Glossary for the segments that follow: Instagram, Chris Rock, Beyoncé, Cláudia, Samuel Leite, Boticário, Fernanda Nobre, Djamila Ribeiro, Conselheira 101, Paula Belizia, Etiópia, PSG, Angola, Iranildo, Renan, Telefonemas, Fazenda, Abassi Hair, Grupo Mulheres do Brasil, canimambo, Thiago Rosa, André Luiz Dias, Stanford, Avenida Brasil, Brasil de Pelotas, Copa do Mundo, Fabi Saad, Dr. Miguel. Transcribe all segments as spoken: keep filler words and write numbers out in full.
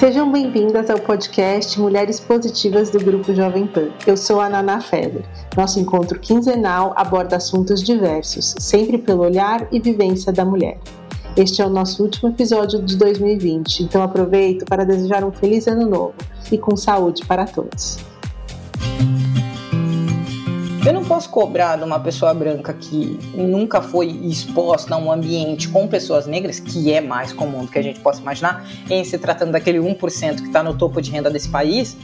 Sejam bem-vindas ao podcast Mulheres Positivas do Grupo Jovem Pan. Eu sou a Naná Feder. Nosso encontro quinzenal aborda assuntos diversos, sempre pelo olhar e vivência da mulher. Este é o nosso último episódio de dois mil e vinte, então aproveito para desejar um feliz ano novo e com saúde para todos. Eu não posso cobrar de uma pessoa branca que nunca foi exposta a um ambiente com pessoas negras, que é mais comum do que a gente possa imaginar, em se tratando daquele um por cento que está no topo de renda desse país,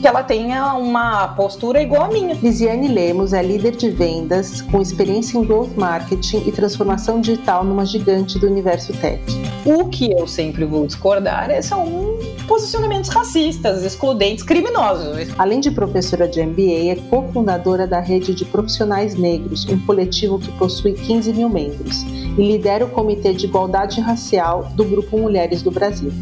que ela tenha uma postura igual à minha. Lisiane Lemos é líder de vendas com experiência em growth marketing e transformação digital numa gigante do universo tech. O que eu sempre vou discordar são posicionamentos racistas, excludentes, criminosos. Além de professora de M B A, é cofundadora da Rede de Profissionais Negros, um coletivo que possui quinze mil membros, e lidera o Comitê de Igualdade Racial do Grupo Mulheres do Brasil.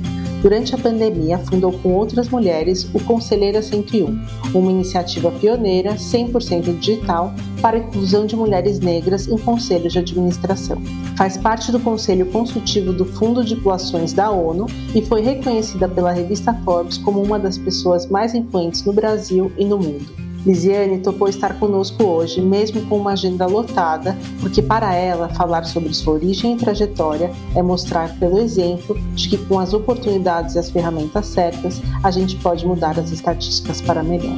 Durante a pandemia, fundou com outras mulheres o Conselheira cento e um, uma iniciativa pioneira, cem por cento digital, para a inclusão de mulheres negras em conselhos de administração. Faz parte do Conselho Consultivo do Fundo de Populações da ONU e foi reconhecida pela revista Forbes como uma das pessoas mais influentes no Brasil e no mundo. Lisiane topou estar conosco hoje, mesmo com uma agenda lotada, porque para ela, falar sobre sua origem e trajetória é mostrar pelo exemplo de que com as oportunidades e as ferramentas certas, a gente pode mudar as estatísticas para melhor.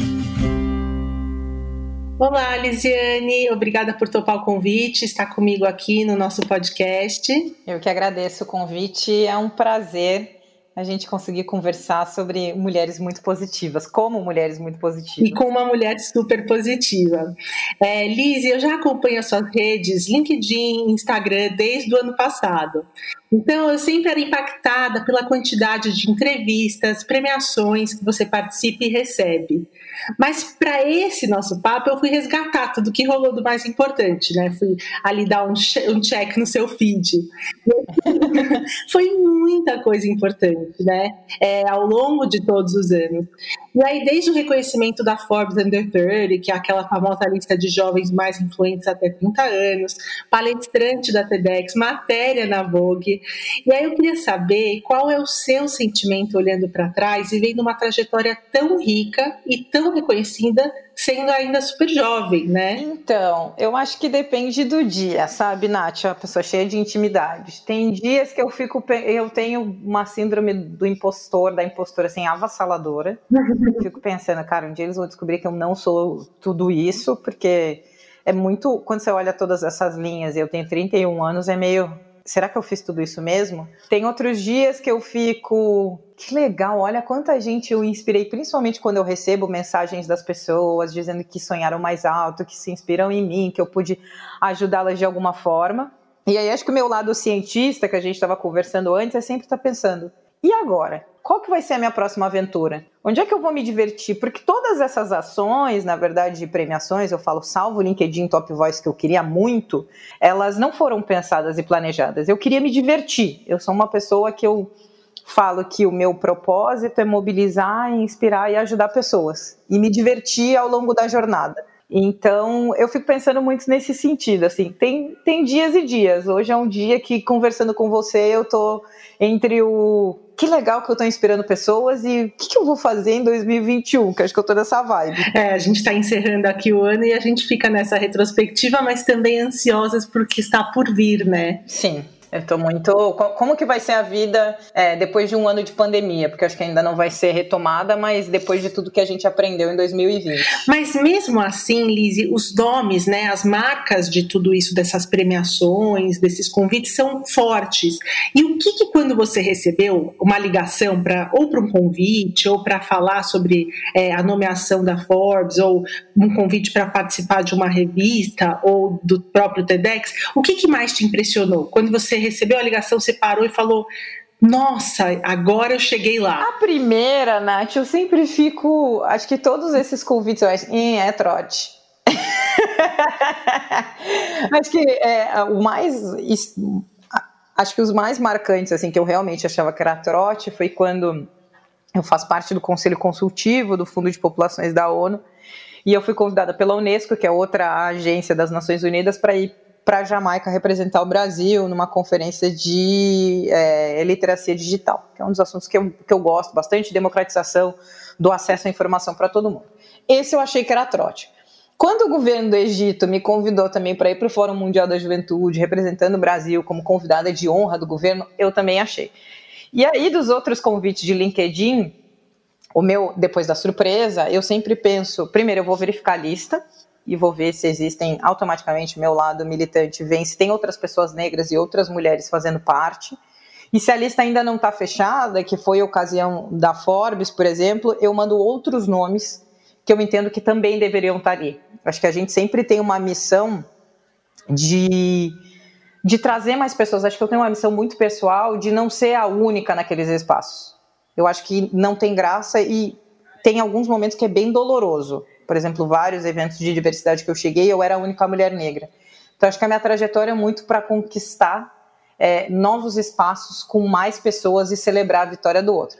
Olá, Lisiane, obrigada por topar o convite, estar comigo aqui no nosso podcast. Eu que agradeço o convite, é um prazer a gente conseguir conversar sobre mulheres muito positivas, como mulheres muito positivas. E com uma mulher super positiva. É, Liz, eu já acompanho as suas redes, LinkedIn, Instagram, desde o ano passado. Então, eu sempre era impactada pela quantidade de entrevistas, premiações que você participa e recebe. Mas, para esse nosso papo, eu fui resgatar tudo que rolou do mais importante, né? Fui ali dar um check no seu feed. Foi muita coisa importante, né? É, ao longo de todos os anos. E aí, desde o reconhecimento da Forbes Under trinta, que é aquela famosa lista de jovens mais influentes até trinta anos, palestrante da TEDx, matéria na Vogue. E aí eu queria saber qual é o seu sentimento olhando para trás e vendo uma trajetória tão rica e tão reconhecida, sendo ainda super jovem, né? Então, eu acho que depende do dia, sabe, Nath? É uma pessoa cheia de intimidade. Tem dias que eu fico... Eu tenho uma síndrome do impostor, da impostora, assim, avassaladora. Eu fico pensando, cara, um dia eles vão descobrir que eu não sou tudo isso, porque é muito... Quando você olha todas essas linhas, eu tenho trinta e um anos, é meio... Será que eu fiz tudo isso mesmo? Tem outros dias que eu fico... Que legal, olha quanta gente eu inspirei, principalmente quando eu recebo mensagens das pessoas dizendo que sonharam mais alto, que se inspiram em mim, que eu pude ajudá-las de alguma forma. E aí acho que o meu lado cientista, que a gente estava conversando antes, é sempre estar pensando, e agora? Qual que vai ser a minha próxima aventura? Onde é que eu vou me divertir? Porque todas essas ações, na verdade, de premiações, eu falo, salvo o LinkedIn Top Voice, que eu queria muito, elas não foram pensadas e planejadas. Eu queria me divertir. Eu sou uma pessoa que eu falo que o meu propósito é mobilizar, inspirar e ajudar pessoas. E me divertir ao longo da jornada. Então, eu fico pensando muito nesse sentido, assim, tem, tem dias e dias. Hoje é um dia que, conversando com você, eu tô entre o... Que legal que eu tô inspirando pessoas e o que, que eu vou fazer em dois mil e vinte e um, que acho que eu tô nessa vibe. É, a gente tá encerrando aqui o ano e a gente fica nessa retrospectiva, mas também ansiosas por que está por vir, né? Sim. Eu tô muito... Como que vai ser a vida é, depois de um ano de pandemia? Porque eu acho que ainda não vai ser retomada, mas depois de tudo que a gente aprendeu em dois mil e vinte. Mas mesmo assim, Liz, os nomes, né, as marcas de tudo isso, dessas premiações, desses convites, são fortes. E o que que quando você recebeu uma ligação pra, ou para um convite, ou para falar sobre é, a nomeação da Forbes, ou um convite para participar de uma revista, ou do próprio TEDx, o que que mais te impressionou? Quando você recebeu a ligação, você parou e falou... Nossa, agora eu cheguei lá. A primeira, Nath, eu sempre fico... Acho que todos esses convites... Eu acho, hum, é trote. Acho que é, o mais... Acho que os mais marcantes, assim, que eu realmente achava que era trote, foi quando eu faço parte do Conselho Consultivo do Fundo de Populações da ONU, e eu fui convidada pela Unesco, que é outra agência das Nações Unidas, para ir para a Jamaica representar o Brasil numa conferência de é, literacia digital, que é um dos assuntos que eu, que eu gosto bastante, democratização do acesso à informação para todo mundo. Esse eu achei que era trote. Quando o governo do Egito me convidou também para ir para o Fórum Mundial da Juventude, representando o Brasil como convidada de honra do governo, eu também achei. E aí, dos outros convites de LinkedIn, o meu, depois da surpresa, eu sempre penso, primeiro eu vou verificar a lista, e vou ver se existem, automaticamente, meu lado militante vem, se tem outras pessoas negras e outras mulheres fazendo parte. E se a lista ainda não está fechada, que foi a ocasião da Forbes, por exemplo, eu mando outros nomes que eu entendo que também deveriam estar ali. Acho que a gente sempre tem uma missão de, de trazer mais pessoas. Acho que eu tenho uma missão muito pessoal de não ser a única naqueles espaços. Eu acho que não tem graça e tem alguns momentos que é bem doloroso. Por exemplo, vários eventos de diversidade que eu cheguei, eu era a única mulher negra. Então, acho que a minha trajetória é muito para conquistar é, novos espaços com mais pessoas e celebrar a vitória do outro.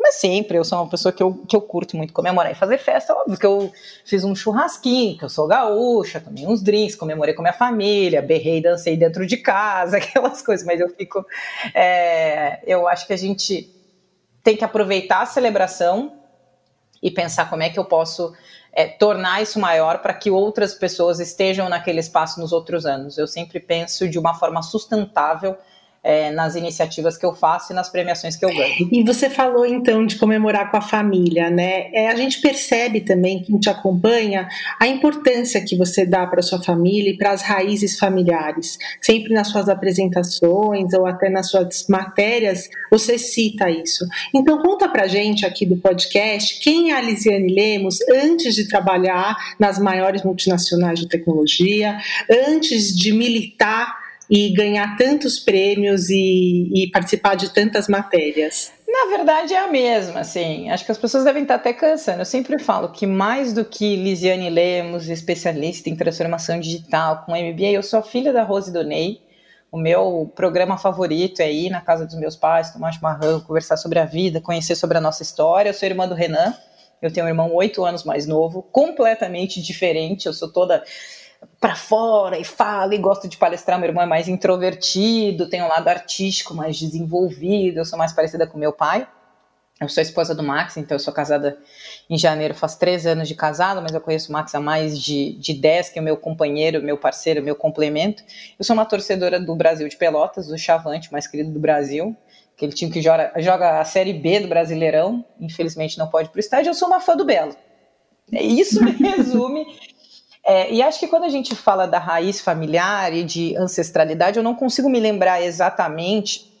Mas sempre, eu sou uma pessoa que eu, que eu curto muito comemorar e fazer festa. Óbvio que eu fiz um churrasquinho, que eu sou gaúcha, tomei uns drinks, comemorei com a minha família, berrei, dancei dentro de casa, aquelas coisas. Mas eu fico... É, eu acho que a gente tem que aproveitar a celebração e pensar como é que eu posso... É, tornar isso maior para que outras pessoas estejam naquele espaço nos outros anos. Eu sempre penso de uma forma sustentável é, nas iniciativas que eu faço e nas premiações que eu ganho. E você falou, então, de comemorar com a família, né? É, a gente percebe também, quem te acompanha, a importância que você dá para a sua família e para as raízes familiares. Sempre nas suas apresentações ou até nas suas matérias, você cita isso. Então, conta pra gente aqui do podcast quem é a Lisiane Lemos antes de trabalhar nas maiores multinacionais de tecnologia, antes de militar e ganhar tantos prêmios e, e participar de tantas matérias. Na verdade é a mesma, assim, acho que as pessoas devem estar até cansando. Eu sempre falo que mais do que Lisiane Lemos, especialista em transformação digital com M B A, eu sou a filha da Rose Doney. O meu programa favorito é ir na casa dos meus pais, tomar chimarrão, conversar sobre a vida, conhecer sobre a nossa história. Eu sou irmã do Renan, eu tenho um irmão oito anos mais novo, completamente diferente, eu sou toda... para fora e fala e gosto de palestrar. Meu irmão é mais introvertido, tem um lado artístico mais desenvolvido, eu sou mais parecida com meu pai. Eu sou esposa do Max, então eu sou casada em janeiro, faz três anos de casada, mas eu conheço o Max há mais de, de dez, que é meu companheiro, meu parceiro, meu complemento. Eu sou uma torcedora do Brasil de Pelotas, do Chavante, mais querido do Brasil, aquele time que joga, joga a Série B do Brasileirão, infelizmente não pode ir para o estádio. Eu sou uma fã do Belo. Isso me resume... É, e acho que quando a gente fala da raiz familiar e de ancestralidade, eu não consigo me lembrar exatamente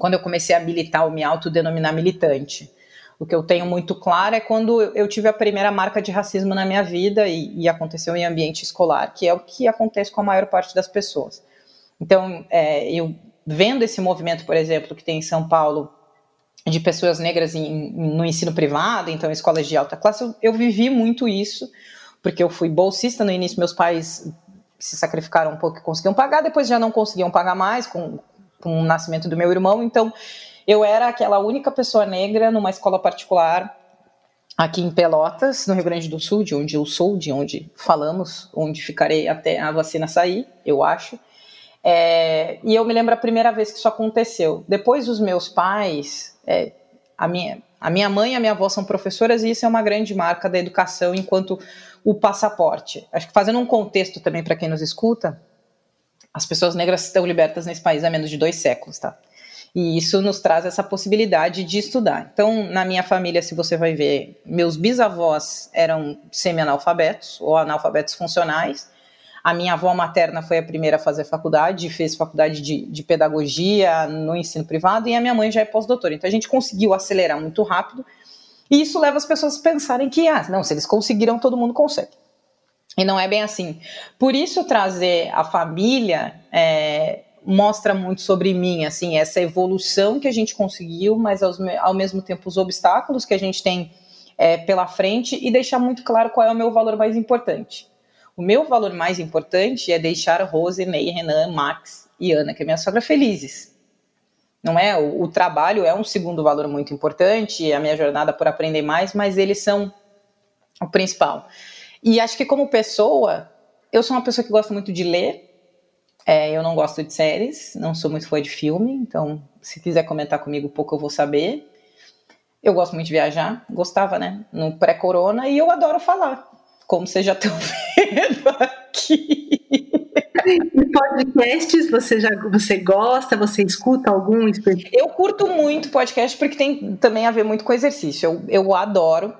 quando eu comecei a militar ou me autodenominar militante. O que eu tenho muito claro é quando eu tive a primeira marca de racismo na minha vida e, e aconteceu em ambiente escolar, que é o que acontece com a maior parte das pessoas. Então, é, eu vendo esse movimento, por exemplo, que tem em São Paulo, de pessoas negras em, no ensino privado, então escolas de alta classe, eu, eu vivi muito isso, porque eu fui bolsista no início, meus pais se sacrificaram um pouco e conseguiam pagar, depois já não conseguiam pagar mais com, com o nascimento do meu irmão, então eu era aquela única pessoa negra numa escola particular aqui em Pelotas, no Rio Grande do Sul, de onde eu sou, de onde falamos, onde ficarei até a vacina sair, eu acho, é, e eu me lembro a primeira vez que isso aconteceu. Depois os meus pais, é, a minha, a minha mãe e a minha avó são professoras, e isso é uma grande marca da educação enquanto... o passaporte. Acho que fazendo um contexto também para quem nos escuta, as pessoas negras estão libertas nesse país há menos de dois séculos, tá? E isso nos traz essa possibilidade de estudar. Então, na minha família, se você vai ver, meus bisavós eram semi-analfabetos ou analfabetos funcionais. A minha avó materna foi a primeira a fazer faculdade, fez faculdade de, de pedagogia no ensino privado, e a minha mãe já é pós-doutora. Então, a gente conseguiu acelerar muito rápido. E isso leva as pessoas a pensarem que, ah, não, se eles conseguiram, todo mundo consegue. E não é bem assim. Por isso, trazer a família é, mostra muito sobre mim, assim, essa evolução que a gente conseguiu, mas aos, ao mesmo tempo os obstáculos que a gente tem é, pela frente, e deixar muito claro qual é o meu valor mais importante. O meu valor mais importante é deixar Rose, Ney, Renan, Max e Ana, que é minha sogra, felizes. Não é? O, o trabalho é um segundo valor muito importante, a minha jornada por aprender mais, mas eles são o principal. E acho que como pessoa, eu sou uma pessoa que gosta muito de ler, é, eu não gosto de séries, não sou muito fã de filme, então se quiser comentar comigo um pouco eu vou saber. Eu gosto muito de viajar, gostava, né, no pré-corona, e eu adoro falar, como vocês já estão vendo aqui. E podcasts, você, já, você gosta, você escuta algum? Eu curto muito podcast porque tem também a ver muito com exercício, eu, eu adoro,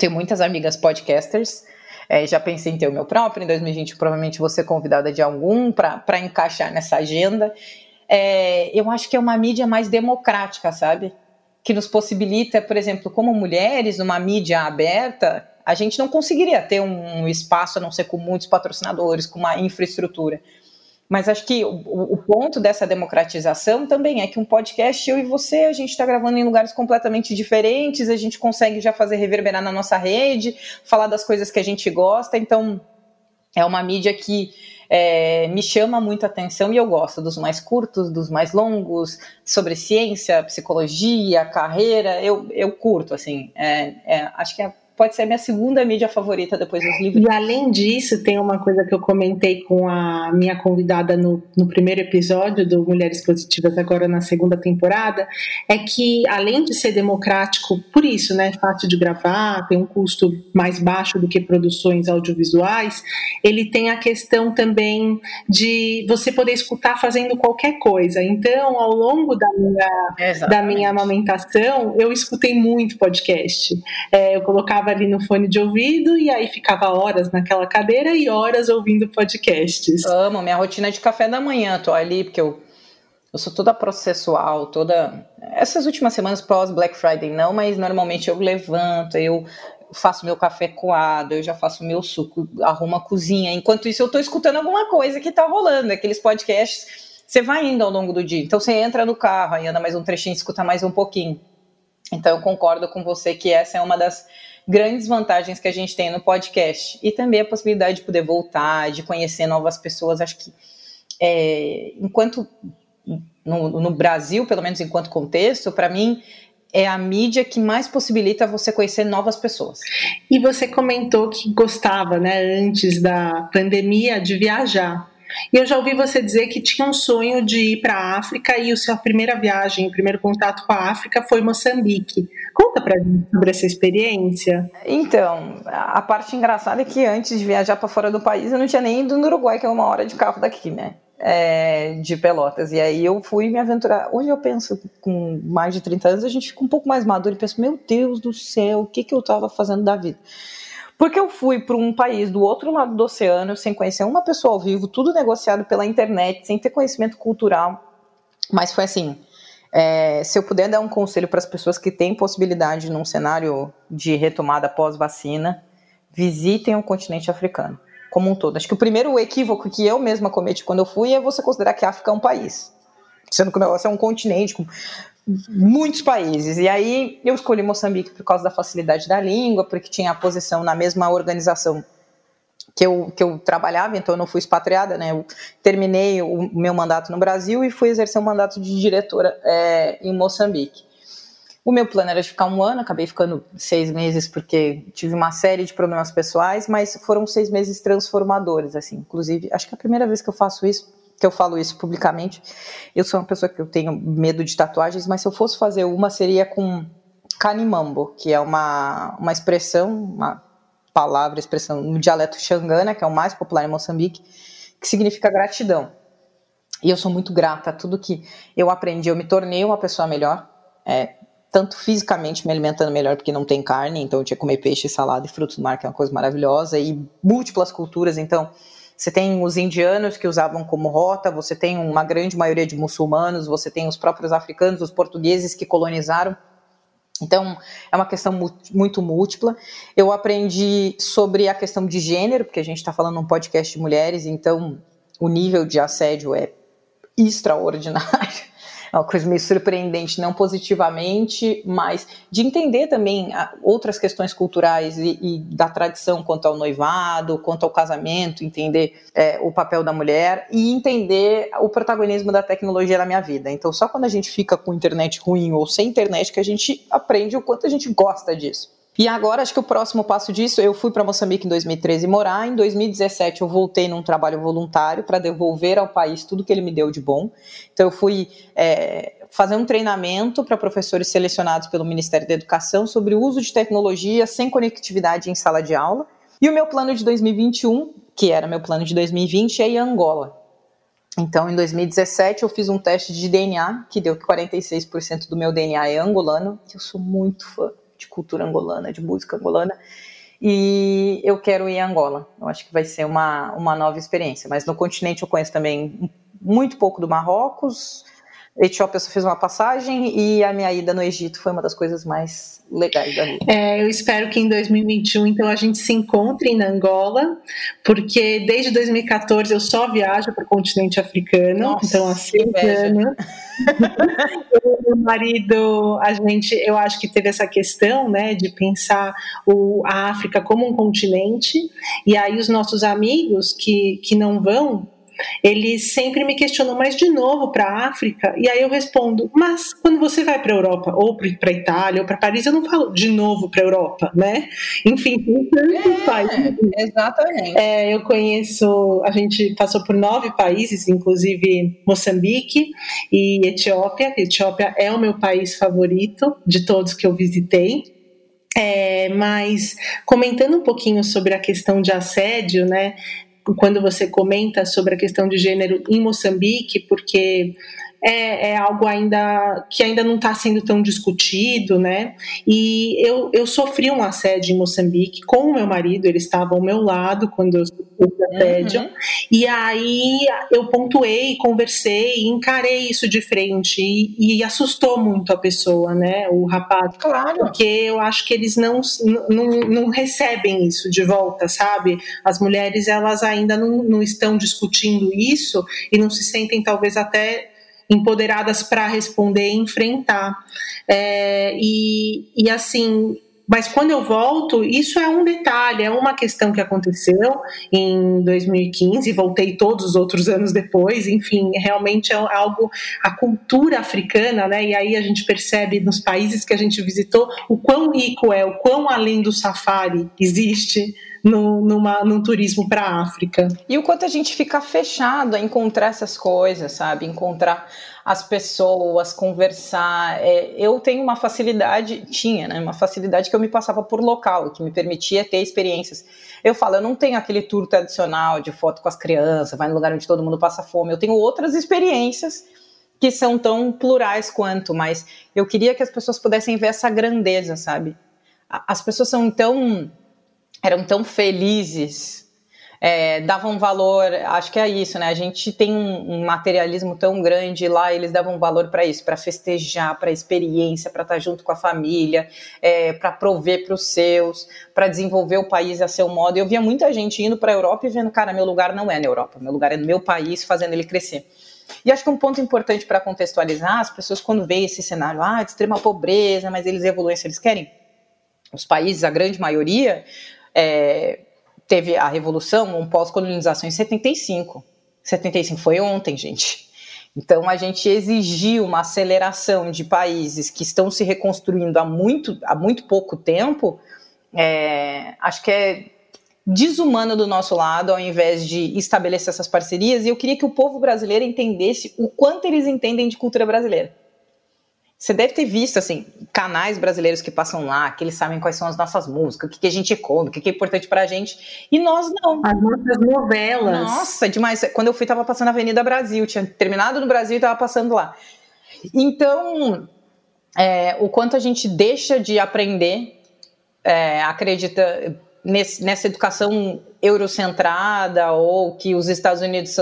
tenho muitas amigas podcasters. É, já pensei em ter o meu próprio, em dois mil e vinte provavelmente vou ser convidada de algum para encaixar nessa agenda. É, eu acho que é uma mídia mais democrática, sabe? Que nos possibilita, por exemplo, como mulheres, numa mídia aberta, a gente não conseguiria ter um espaço, a não ser com muitos patrocinadores, com uma infraestrutura. Mas acho que o, o ponto dessa democratização também é que um podcast, eu e você, a gente está gravando em lugares completamente diferentes, a gente consegue já fazer reverberar na nossa rede, falar das coisas que a gente gosta, então é uma mídia que é, me chama muito a atenção e eu gosto dos mais curtos, dos mais longos, sobre ciência, psicologia, carreira, eu, eu curto, assim, é, é, acho que é pode ser a minha segunda mídia favorita depois dos livros. E além disso, tem uma coisa que eu comentei com a minha convidada no, no primeiro episódio do Mulheres Positivas, agora na segunda temporada, é que além de ser democrático, por isso, né, fácil de gravar, tem um custo mais baixo do que produções audiovisuais, ele tem a questão também de você poder escutar fazendo qualquer coisa. Então, ao longo da minha, da minha amamentação, eu escutei muito podcast. É, eu colocava ali no fone de ouvido e aí ficava horas naquela cadeira e horas ouvindo podcasts. Amo, minha rotina é de café da manhã, tô ali porque eu, eu sou toda processual, toda... Essas últimas semanas pós Black Friday não, mas normalmente eu levanto, eu faço meu café coado, eu já faço meu suco, arrumo a cozinha. Enquanto isso eu tô escutando alguma coisa que tá rolando, aqueles podcasts, você vai indo ao longo do dia. Então você entra no carro, aí anda mais um trechinho, escuta mais um pouquinho. Então eu concordo com você que essa é uma das grandes vantagens que a gente tem no podcast e também a possibilidade de poder voltar, de conhecer novas pessoas. Acho que é, enquanto no, no Brasil, pelo menos enquanto contexto, para mim é a mídia que mais possibilita você conhecer novas pessoas. E você comentou que gostava, né, antes da pandemia, de viajar. E eu já ouvi você dizer que tinha um sonho de ir para a África e a sua primeira viagem, o primeiro contato com a África foi Moçambique. Conta para mim sobre essa experiência. Então, a parte engraçada é que antes de viajar para fora do país, eu não tinha nem ido no Uruguai, que é uma hora de carro daqui, né? É, de Pelotas. E aí eu fui me aventurar. Hoje eu penso, com mais de trinta anos, a gente fica um pouco mais maduro e pensa, meu Deus do céu, o que, que eu estava fazendo da vida? Porque eu fui para um país do outro lado do oceano, sem conhecer uma pessoa ao vivo, tudo negociado pela internet, sem ter conhecimento cultural. Mas foi assim, é, se eu puder dar um conselho para as pessoas que têm possibilidade num cenário de retomada pós-vacina, visitem o continente africano como um todo. Acho que o primeiro equívoco que eu mesma cometi quando eu fui é você considerar que a África é um país. Sendo que o negócio é um continente com muitos países, e aí eu escolhi Moçambique por causa da facilidade da língua, porque tinha a posição na mesma organização que eu, que eu trabalhava, então eu não fui expatriada, né? Eu terminei o meu mandato no Brasil e fui exercer um mandato de diretora é, em Moçambique. O meu plano era de ficar um ano, acabei ficando seis meses porque tive uma série de problemas pessoais, mas foram seis meses transformadores, assim, inclusive, acho que é a primeira vez que eu faço isso, que eu falo isso publicamente. Eu sou uma pessoa que eu tenho medo de tatuagens, mas se eu fosse fazer uma, seria com canimambo, que é uma, uma expressão, uma palavra, expressão no dialeto xangana, que é o mais popular em Moçambique, que significa gratidão. E eu sou muito grata a tudo que eu aprendi. Eu me tornei uma pessoa melhor, é, tanto fisicamente, me alimentando melhor, porque não tem carne, então eu tinha que comer peixe, salada e frutos do mar, que é uma coisa maravilhosa, e múltiplas culturas, então... Você tem os indianos que usavam como rota, você tem uma grande maioria de muçulmanos, você tem os próprios africanos, os portugueses que colonizaram. Então, é uma questão muito múltipla. Eu aprendi sobre a questão de gênero, porque a gente está falando num podcast de mulheres, então o nível de assédio é extraordinário. É uma coisa meio surpreendente, não positivamente, mas de entender também outras questões culturais e, e da tradição quanto ao noivado, quanto ao casamento, entender é, o papel da mulher e entender o protagonismo da tecnologia na minha vida. Então, só quando a gente fica com internet ruim ou sem internet que a gente aprende o quanto a gente gosta disso. E agora, acho que o próximo passo disso, eu fui para Moçambique em dois mil e treze morar, em dois mil e dezessete eu voltei num trabalho voluntário para devolver ao país tudo que ele me deu de bom. Então eu fui é, fazer um treinamento para professores selecionados pelo Ministério da Educação sobre o uso de tecnologia sem conectividade em sala de aula. E o meu plano de dois mil e vinte e um, que era meu plano de dois mil e vinte, é ir a Angola. Então, em dois mil e dezessete, eu fiz um teste de D N A, que deu que quarenta e seis por cento do meu D N A é angolano, que eu sou muito fã de cultura angolana, de música angolana, e eu quero ir a Angola. Eu acho que vai ser uma, uma nova experiência, mas no continente eu conheço também muito pouco do Marrocos, Etiópia eu só fiz uma passagem, e a minha ida no Egito foi uma das coisas mais legais da vida. É, eu espero que em dois mil e vinte e um, então, a gente se encontre na Angola, porque desde dois mil e quatorze eu só viajo para o continente africano. Nossa, então assim, meu marido, a gente, eu acho que teve essa questão, né, de pensar o, a África como um continente, e aí os nossos amigos que, que não vão, ele sempre me questionou, mas de novo para a África? E aí eu respondo, mas quando você vai para a Europa, ou para a Itália, ou para Paris, eu não falo de novo para a Europa, né? Enfim, tanto faz. É, exatamente. É, eu conheço, a gente passou por nove países, inclusive Moçambique e Etiópia. Etiópia é o meu país favorito de todos que eu visitei. É, mas comentando um pouquinho sobre a questão de assédio, né? Quando você comenta sobre a questão de gênero em Moçambique, porque é, é algo ainda que ainda não está sendo tão discutido, né? E eu, eu sofri um assédio em Moçambique com o meu marido, ele estava ao meu lado quando eu sofri assédio, uhum. E aí eu pontuei, conversei, encarei isso de frente e, e assustou muito a pessoa, né? O rapaz, claro. Porque eu acho que eles não, não, não recebem isso de volta, sabe? As mulheres, elas ainda não, não estão discutindo isso e não se sentem talvez até empoderadas para responder e enfrentar. É, e, e assim, mas quando eu volto, isso é um detalhe, é uma questão que aconteceu em dois mil e quinze, voltei todos os outros anos depois, enfim, realmente é algo, a cultura africana, né? E aí a gente percebe nos países que a gente visitou o quão rico é, o quão além do safari existe No, numa, num turismo para a África. E o quanto a gente fica fechado a encontrar essas coisas, sabe? Encontrar as pessoas, conversar. É, eu tenho uma facilidade, tinha, né? Uma facilidade que eu me passava por local, que me permitia ter experiências. Eu falo, eu não tenho aquele tour tradicional de foto com as crianças, vai no lugar onde todo mundo passa fome. Eu tenho outras experiências que são tão plurais quanto, mas eu queria que as pessoas pudessem ver essa grandeza, sabe? As pessoas são tão... eram tão felizes, é, davam valor, acho que é isso, né? A gente tem um, um materialismo tão grande lá, eles davam valor para isso, para festejar, para experiência, para estar junto com a família, é, para prover para os seus, para desenvolver o país a seu modo. Eu via muita gente indo para a Europa e vendo, cara, meu lugar não é na Europa, meu lugar é no meu país, fazendo ele crescer. E acho que um ponto importante para contextualizar, as pessoas quando veem esse cenário, ah, de extrema pobreza, mas eles evoluem se eles querem. Os países, a grande maioria... É, teve a revolução, um pós-colonização em setenta e cinco. setenta e cinco foi ontem, gente. Então a gente exigiu uma aceleração de países que estão se reconstruindo há muito, há muito pouco tempo. É, acho que é desumano do nosso lado, ao invés de estabelecer essas parcerias. E eu queria que o povo brasileiro entendesse o quanto eles entendem de cultura brasileira. Você deve ter visto, assim, canais brasileiros que passam lá, que eles sabem quais são as nossas músicas, o que, que a gente come, o que, que é importante pra gente, e nós não. As nossas novelas. Nossa, demais. Quando eu fui, tava passando a Avenida Brasil, tinha terminado no Brasil e tava passando lá. Então, é, o quanto a gente deixa de aprender, é, acredita nesse, nessa educação eurocentrada, ou que os Estados Unidos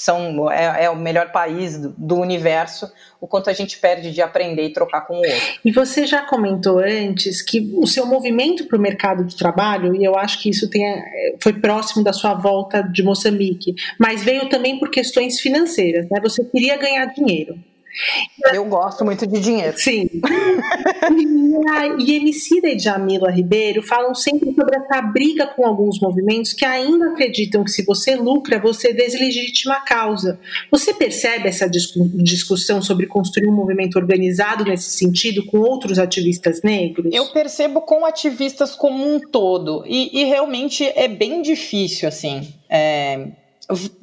são, é, é o melhor país do, do universo, o quanto a gente perde de aprender e trocar com o outro. E você já comentou antes que o seu movimento para o mercado de trabalho, e eu acho que isso tem, foi próximo da sua volta de Moçambique, mas veio também por questões financeiras, né? Você queria ganhar dinheiro. Eu gosto muito de dinheiro. Sim. E Emicida e Djamila Ribeiro falam sempre sobre essa briga com alguns movimentos que ainda acreditam que se você lucra, você deslegitima a causa. Você percebe essa discussão sobre construir um movimento organizado nesse sentido com outros ativistas negros? Eu percebo com ativistas como um todo. E, e realmente é bem difícil, assim. É,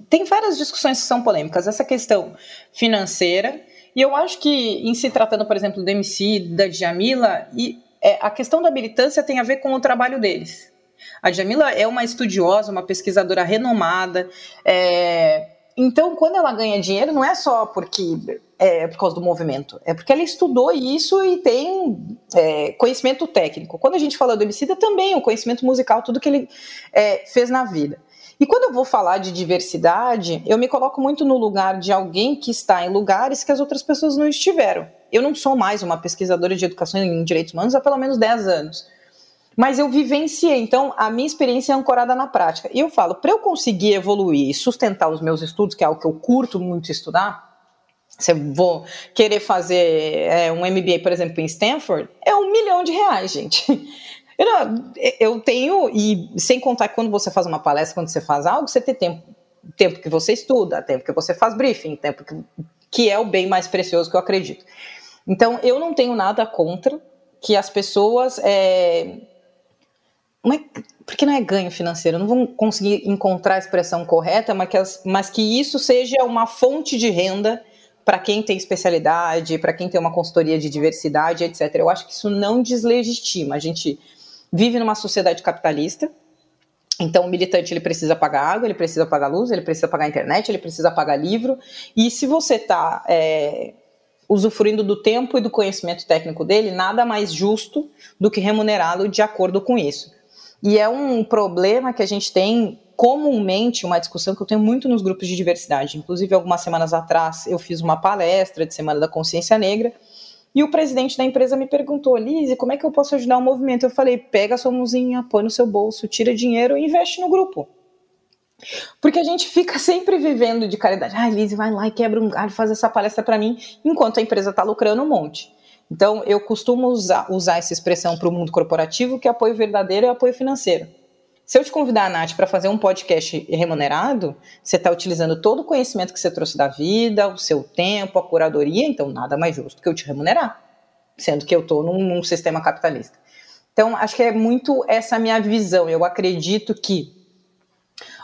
tem várias discussões que são polêmicas. Essa questão financeira. E eu acho que, em se tratando, por exemplo, do M C, da Djamila, e, é, a questão da militância tem a ver com o trabalho deles. A Djamila é uma estudiosa, uma pesquisadora renomada. É, então, quando ela ganha dinheiro, não é só porque, é, por causa do movimento. É porque ela estudou isso e tem é, conhecimento técnico. Quando a gente fala do M C, também o conhecimento musical, tudo que ele é, fez na vida. E quando eu vou falar de diversidade, eu me coloco muito no lugar de alguém que está em lugares que as outras pessoas não estiveram. Eu não sou mais uma pesquisadora de educação em direitos humanos há pelo menos dez anos. Mas eu vivenciei, então a minha experiência é ancorada na prática. E eu falo, para eu conseguir evoluir e sustentar os meus estudos, que é algo que eu curto muito estudar, se eu vou querer fazer é, um M B A, por exemplo, em Stanford, é um milhão de reais, gente. Eu, não, eu tenho, e sem contar que quando você faz uma palestra, quando você faz algo, você tem tempo, tempo que você estuda, tempo que você faz briefing, tempo que, que é o bem mais precioso que eu acredito. Então, eu não tenho nada contra que as pessoas, é, não é, porque não é ganho financeiro, não vão conseguir encontrar a expressão correta, mas que, as, mas que isso seja uma fonte de renda para quem tem especialidade, para quem tem uma consultoria de diversidade, etcétera. Eu acho que isso não deslegitima, a gente vive numa sociedade capitalista, então o militante ele precisa pagar água, ele precisa pagar luz, ele precisa pagar internet, ele precisa pagar livro, e se você está é, usufruindo do tempo e do conhecimento técnico dele, nada mais justo do que remunerá-lo de acordo com isso. E é um problema que a gente tem comumente, uma discussão que eu tenho muito nos grupos de diversidade, inclusive algumas semanas atrás eu fiz uma palestra de Semana da Consciência Negra, e o presidente da empresa me perguntou, Lise, como é que eu posso ajudar o movimento? Eu falei, pega a sua mãozinha, põe no seu bolso, tira dinheiro e investe no grupo. Porque a gente fica sempre vivendo de caridade. Ah, Lise, vai lá e quebra um galho, faz essa palestra para mim, enquanto a empresa está lucrando um monte. Então, eu costumo usar, usar essa expressão para o mundo corporativo, que apoio verdadeiro é apoio financeiro. Se eu te convidar, Nath, para fazer um podcast remunerado, você está utilizando todo o conhecimento que você trouxe da vida, o seu tempo, a curadoria, então nada mais justo que eu te remunerar, sendo que eu estou num, num sistema capitalista. Então, acho que é muito essa minha visão. Eu acredito que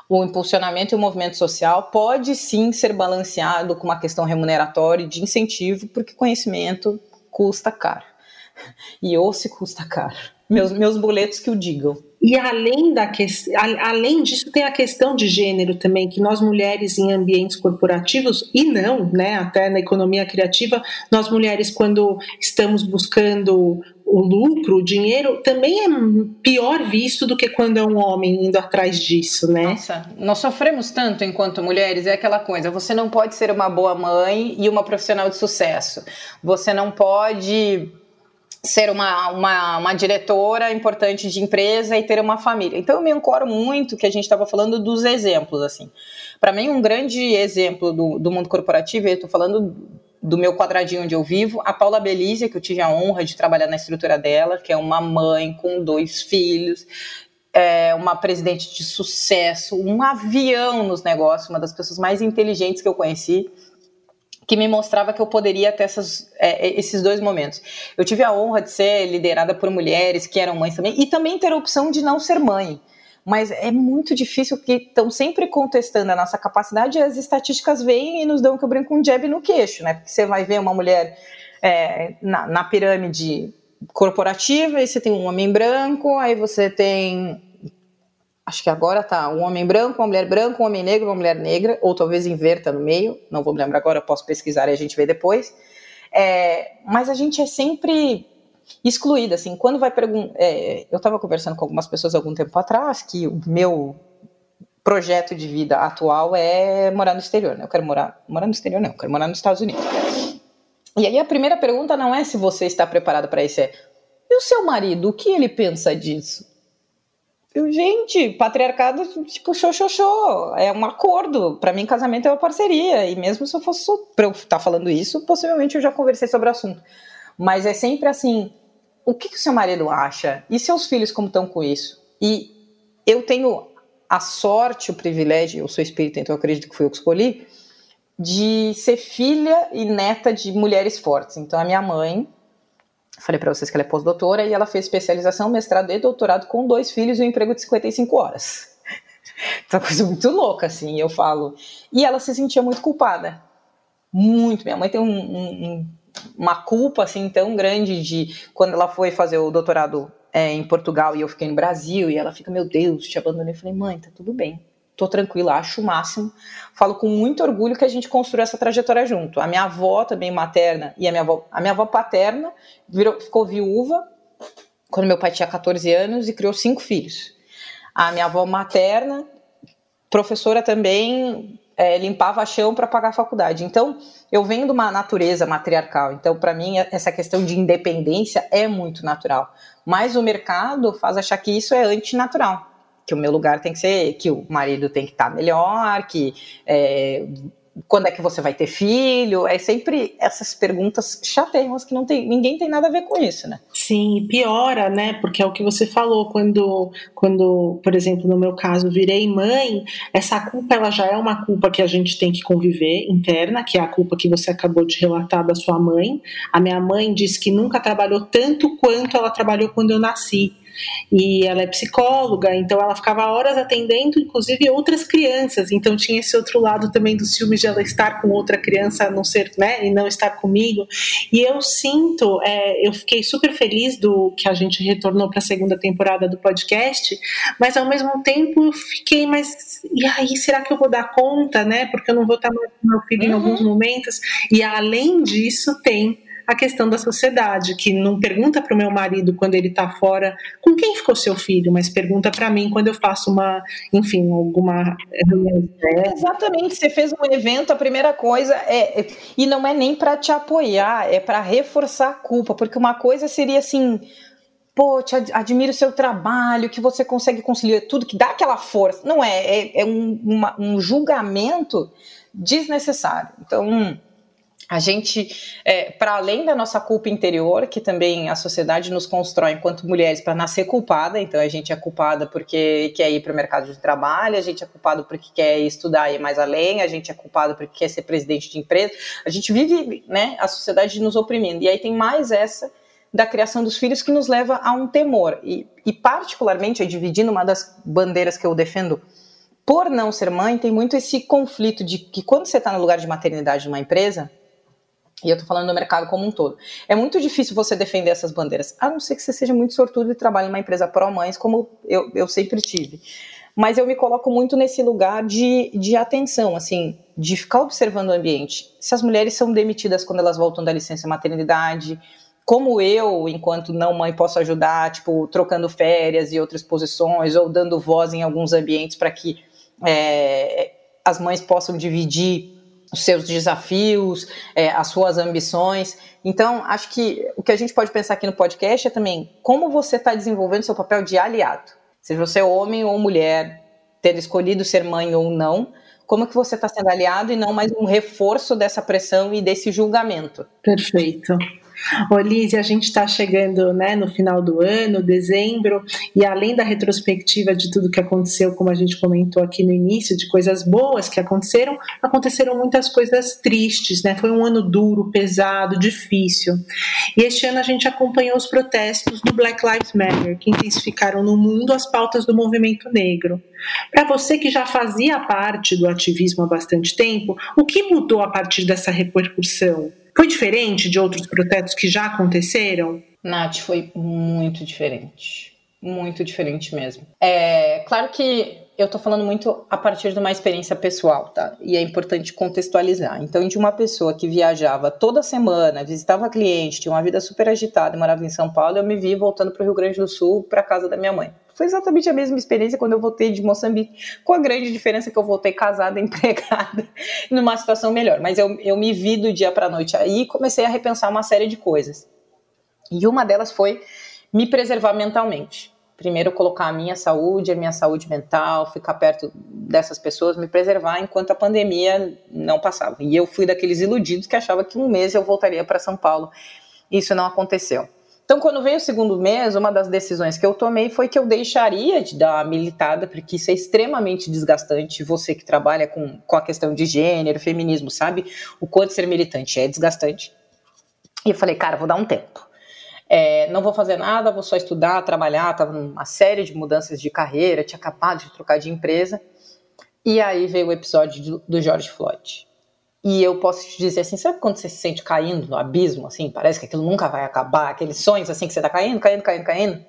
o impulsionamento e o movimento social pode sim ser balanceado com uma questão remuneratória e de incentivo, porque conhecimento custa caro. E ou se custa caro. Meus, meus boletos que o digam. E além, da que, além disso tem a questão de gênero também, que nós mulheres em ambientes corporativos, e não, né, até na economia criativa, nós mulheres quando estamos buscando o lucro, o dinheiro, também é pior visto do que quando é um homem indo atrás disso, né? Nossa, nós sofremos tanto enquanto mulheres, é aquela coisa, você não pode ser uma boa mãe e uma profissional de sucesso, você não pode ser uma, uma, uma diretora importante de empresa e ter uma família. Então eu me ancoro muito que a gente estava falando dos exemplos, assim. Para mim, um grande exemplo do, do mundo corporativo, eu estou falando do meu quadradinho onde eu vivo, a Paula Belizia, que eu tive a honra de trabalhar na estrutura dela, que é uma mãe com dois filhos, é uma presidente de sucesso, um avião nos negócios, uma das pessoas mais inteligentes que eu conheci, que me mostrava que eu poderia ter essas, é, esses dois momentos. Eu tive a honra de ser liderada por mulheres que eram mães também, e também ter a opção de não ser mãe. Mas é muito difícil, porque estão sempre contestando a nossa capacidade, e as estatísticas vêm e nos dão, que eu brinco, um jab no queixo, né? Porque você vai ver uma mulher é, na, na pirâmide corporativa, aí você tem um homem branco, aí você tem... Acho que agora tá um homem branco, uma mulher branca, um homem negro, uma mulher negra, ou talvez inverta no meio, não vou me lembrar agora, posso pesquisar e a gente vê depois. É, mas a gente é sempre excluída, assim, quando vai perguntar... É, eu estava conversando com algumas pessoas algum tempo atrás, que o meu projeto de vida atual é morar no exterior, né? Eu quero morar, morar no exterior não, eu quero morar nos Estados Unidos. E aí a primeira pergunta não é se você está preparado para isso, é, e o seu marido, o que ele pensa disso? Eu, gente, patriarcado, tipo, xô, xô, xô, é um acordo, para mim casamento é uma parceria, e mesmo se eu fosse, para eu estar falando isso, possivelmente eu já conversei sobre o assunto, mas é sempre assim, o que, que o seu marido acha? E seus filhos como estão com isso? E eu tenho a sorte, o privilégio, eu sou espírita, então eu acredito que fui eu que escolhi, de ser filha e neta de mulheres fortes. Então a minha mãe, falei pra vocês que ela é pós-doutora, e ela fez especialização, mestrado e doutorado com dois filhos e um emprego de cinquenta e cinco horas. Então é uma coisa muito louca, assim, eu falo. E ela se sentia muito culpada. Muito. Minha mãe tem um, um, uma culpa, assim, tão grande de... Quando ela foi fazer o doutorado é, em Portugal e eu fiquei no Brasil, e ela fica, meu Deus, te abandonei. Eu falei, mãe, tá tudo bem. Tô tranquila, acho o máximo. Falo com muito orgulho que a gente construiu essa trajetória junto. A minha avó também materna e a minha avó, a minha avó paterna virou, ficou viúva quando meu pai tinha catorze anos e criou cinco filhos. A minha avó materna, professora também, é, limpava chão para pagar a faculdade. Então, eu venho de uma natureza matriarcal. Então, para mim, essa questão de independência é muito natural. Mas o mercado faz achar que isso é antinatural. Que o meu lugar tem que ser, que o marido tem que estar melhor, que é, quando é que você vai ter filho, é sempre essas perguntas chateiras que não tem, ninguém tem nada a ver com isso, né? Sim, piora, né, porque é o que você falou, quando, quando por exemplo, no meu caso, virei mãe, essa culpa, ela já é uma culpa que a gente tem que conviver, interna, que é a culpa que você acabou de relatar da sua mãe. A minha mãe disse que nunca trabalhou tanto quanto ela trabalhou quando eu nasci. E ela é psicóloga, então ela ficava horas atendendo, inclusive, outras crianças. Então tinha esse outro lado também do ciúme de ela estar com outra criança, não ser, né, e não estar comigo. E eu sinto, é, eu fiquei super feliz do que a gente retornou para a segunda temporada do podcast, mas ao mesmo tempo eu fiquei, mas e aí, será que eu vou dar conta, né? Porque eu não vou estar mais com meu filho, uhum, em alguns momentos. E além disso, tem a questão da sociedade, que não pergunta para o meu marido quando ele está fora com quem ficou seu filho, mas pergunta para mim quando eu faço uma, enfim, alguma... É, exatamente, você fez um evento, a primeira coisa é, é e não é nem para te apoiar, é para reforçar a culpa, porque uma coisa seria assim, pô, te admiro o seu trabalho, que você consegue conciliar tudo, que dá aquela força, não é, é, é um, uma, um julgamento desnecessário. Então, hum, a gente, é, para além da nossa culpa interior, que também a sociedade nos constrói enquanto mulheres para nascer culpada, então a gente é culpada porque quer ir para o mercado de trabalho, a gente é culpado porque quer estudar e ir mais além, a gente é culpado porque quer ser presidente de empresa, a gente vive, né, a sociedade nos oprimindo. E aí tem mais essa da criação dos filhos que nos leva a um temor. E, e particularmente, dividindo uma das bandeiras que eu defendo, por não ser mãe, tem muito esse conflito de que quando você está no lugar de maternidade de uma empresa... E eu tô falando do mercado como um todo. É muito difícil você defender essas bandeiras, a não ser que você seja muito sortudo e trabalhe numa empresa pró-mães, como eu, eu sempre tive. Mas eu me coloco muito nesse lugar de, de atenção, assim, de ficar observando o ambiente. Se as mulheres são demitidas quando elas voltam da licença maternidade, como eu, enquanto não mãe, posso ajudar, tipo, trocando férias e outras posições, ou dando voz em alguns ambientes para que é, as mães possam dividir os seus desafios, é, as suas ambições. Então, acho que o que a gente pode pensar aqui no podcast é também como você está desenvolvendo seu papel de aliado. Seja você homem ou mulher, tendo escolhido ser mãe ou não, como que você está sendo aliado e não mais um reforço dessa pressão e desse julgamento. Perfeito. Ô Liz, a gente está chegando, né, no final do ano, dezembro, e além da retrospectiva de tudo que aconteceu, como a gente comentou aqui no início, de coisas boas que aconteceram, aconteceram muitas coisas tristes, né? Foi um ano duro, pesado, difícil. E este ano a gente acompanhou os protestos do Black Lives Matter, que intensificaram no mundo as pautas do movimento negro. Para você que já fazia parte do ativismo há bastante tempo, o que mudou a partir dessa repercussão? Foi diferente de outros protestos que já aconteceram? Nath, foi muito diferente. Muito diferente mesmo. É, claro que eu tô falando muito a partir de uma experiência pessoal, tá? E é importante contextualizar. Então, de uma pessoa que viajava toda semana, visitava cliente, tinha uma vida super agitada, morava em São Paulo, eu me vi voltando pro Rio Grande do Sul, pra casa da minha mãe. foi exatamente a mesma experiência quando eu voltei de Moçambique, com a grande diferença que eu voltei casada, empregada, numa situação melhor. Mas eu, eu me vi do dia para a noite aí e comecei a repensar uma série de coisas. E uma delas foi me preservar mentalmente. Primeiro, colocar a minha saúde, a minha saúde mental, ficar perto dessas pessoas, me preservar enquanto a pandemia não passava. E eu fui daqueles iludidos que achava que um mês eu voltaria para São Paulo. Isso não aconteceu. Então, quando veio o segundo mês, uma das decisões que eu tomei foi que eu deixaria de dar a militada, porque isso é extremamente desgastante. Você que trabalha com, com a questão de gênero, feminismo, sabe o quanto ser militante é desgastante. E eu falei, cara, vou dar um tempo. É, não vou fazer nada, vou só estudar, trabalhar. Estava numa série de mudanças de carreira, tinha acabado de trocar de empresa. E aí veio o episódio do George Floyd. E eu posso te dizer assim, sabe quando você se sente caindo no abismo, assim, parece que aquilo nunca vai acabar, aqueles sonhos assim que você tá caindo, caindo, caindo, caindo?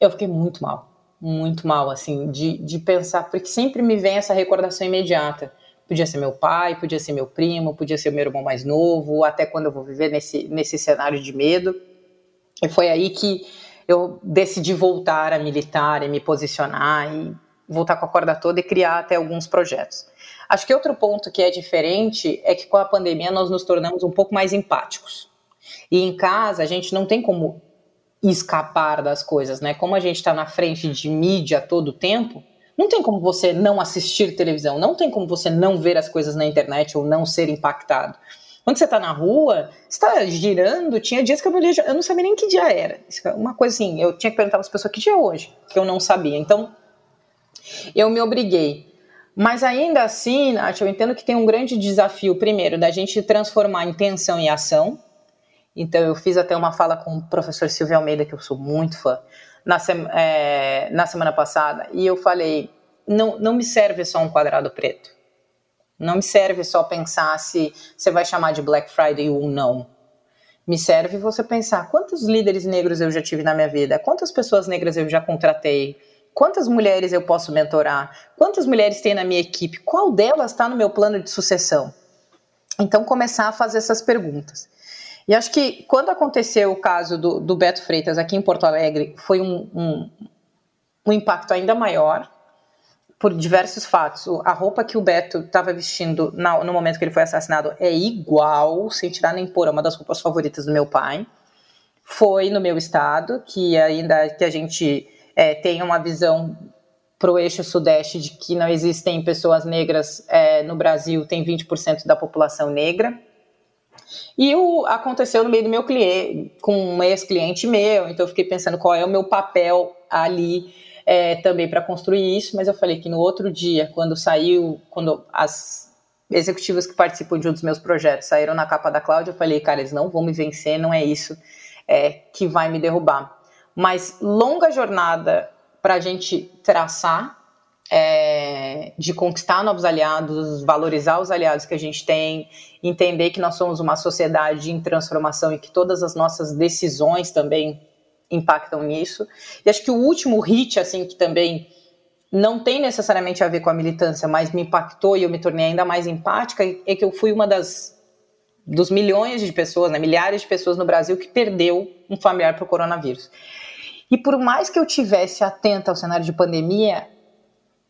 Eu fiquei muito mal, muito mal, assim, de, de pensar, porque sempre me vem essa recordação imediata. Podia ser meu pai, podia ser meu primo, podia ser meu irmão mais novo, até quando eu vou viver nesse, nesse cenário de medo. E foi aí que eu decidi voltar a militar e me posicionar e voltar com a corda toda e criar até alguns projetos. Acho que outro ponto que é diferente é que com a pandemia nós nos tornamos um pouco mais empáticos. E em casa a gente não tem como escapar das coisas, né? Como a gente está na frente de mídia todo o tempo, não tem como você não assistir televisão, não tem como você não ver as coisas na internet ou não ser impactado. Quando você está na rua, você está girando, tinha dias que eu não, lia, eu não sabia nem que dia era. Uma coisa assim, eu tinha que perguntar para as pessoas que dia é hoje, que eu não sabia. Então, eu me obriguei. Mas ainda assim, Nath, eu entendo que tem um grande desafio, primeiro, da gente transformar intenção em ação. Então, eu fiz até uma fala com o professor Silvio Almeida, que eu sou muito fã, na, sem, é, na semana passada, e eu falei, não, não me serve só um quadrado preto. Não me serve só pensar se você vai chamar de Black Friday ou não. Me serve você pensar quantos líderes negros eu já tive na minha vida, quantas pessoas negras eu já contratei, quantas mulheres eu posso mentorar? Quantas mulheres tem na minha equipe? Qual delas está no meu plano de sucessão? Então, começar a fazer essas perguntas. E acho que quando aconteceu o caso do, do Beto Freitas aqui em Porto Alegre, foi um, um, um impacto ainda maior por diversos fatos. A roupa que o Beto estava vestindo na, no momento que ele foi assassinado é igual, sem tirar nem pôr, é uma das roupas favoritas do meu pai. Foi no meu estado, que ainda que a gente... É, tem uma visão para o eixo sudeste de que não existem pessoas negras é, no Brasil, tem vinte por cento da população negra. E o, aconteceu no meio do meu cliente, com um ex-cliente meu, então eu fiquei pensando qual é o meu papel ali é, também para construir isso, mas eu falei que no outro dia, quando saiu, quando as executivas que participam de um dos meus projetos saíram na capa da Cláudia, eu falei, cara, eles não vão me vencer, não é isso é, que vai me derrubar. Mas longa jornada para a gente traçar, é, de conquistar novos aliados, valorizar os aliados que a gente tem, entender que nós somos uma sociedade em transformação e que todas as nossas decisões também impactam nisso. E acho que o último hit, assim, que também não tem necessariamente a ver com a militância, mas me impactou e eu me tornei ainda mais empática, é que eu fui uma das... dos milhões de pessoas, né, milhares de pessoas no Brasil que perdeu um familiar para o coronavírus. E por mais que eu tivesse atenta ao cenário de pandemia,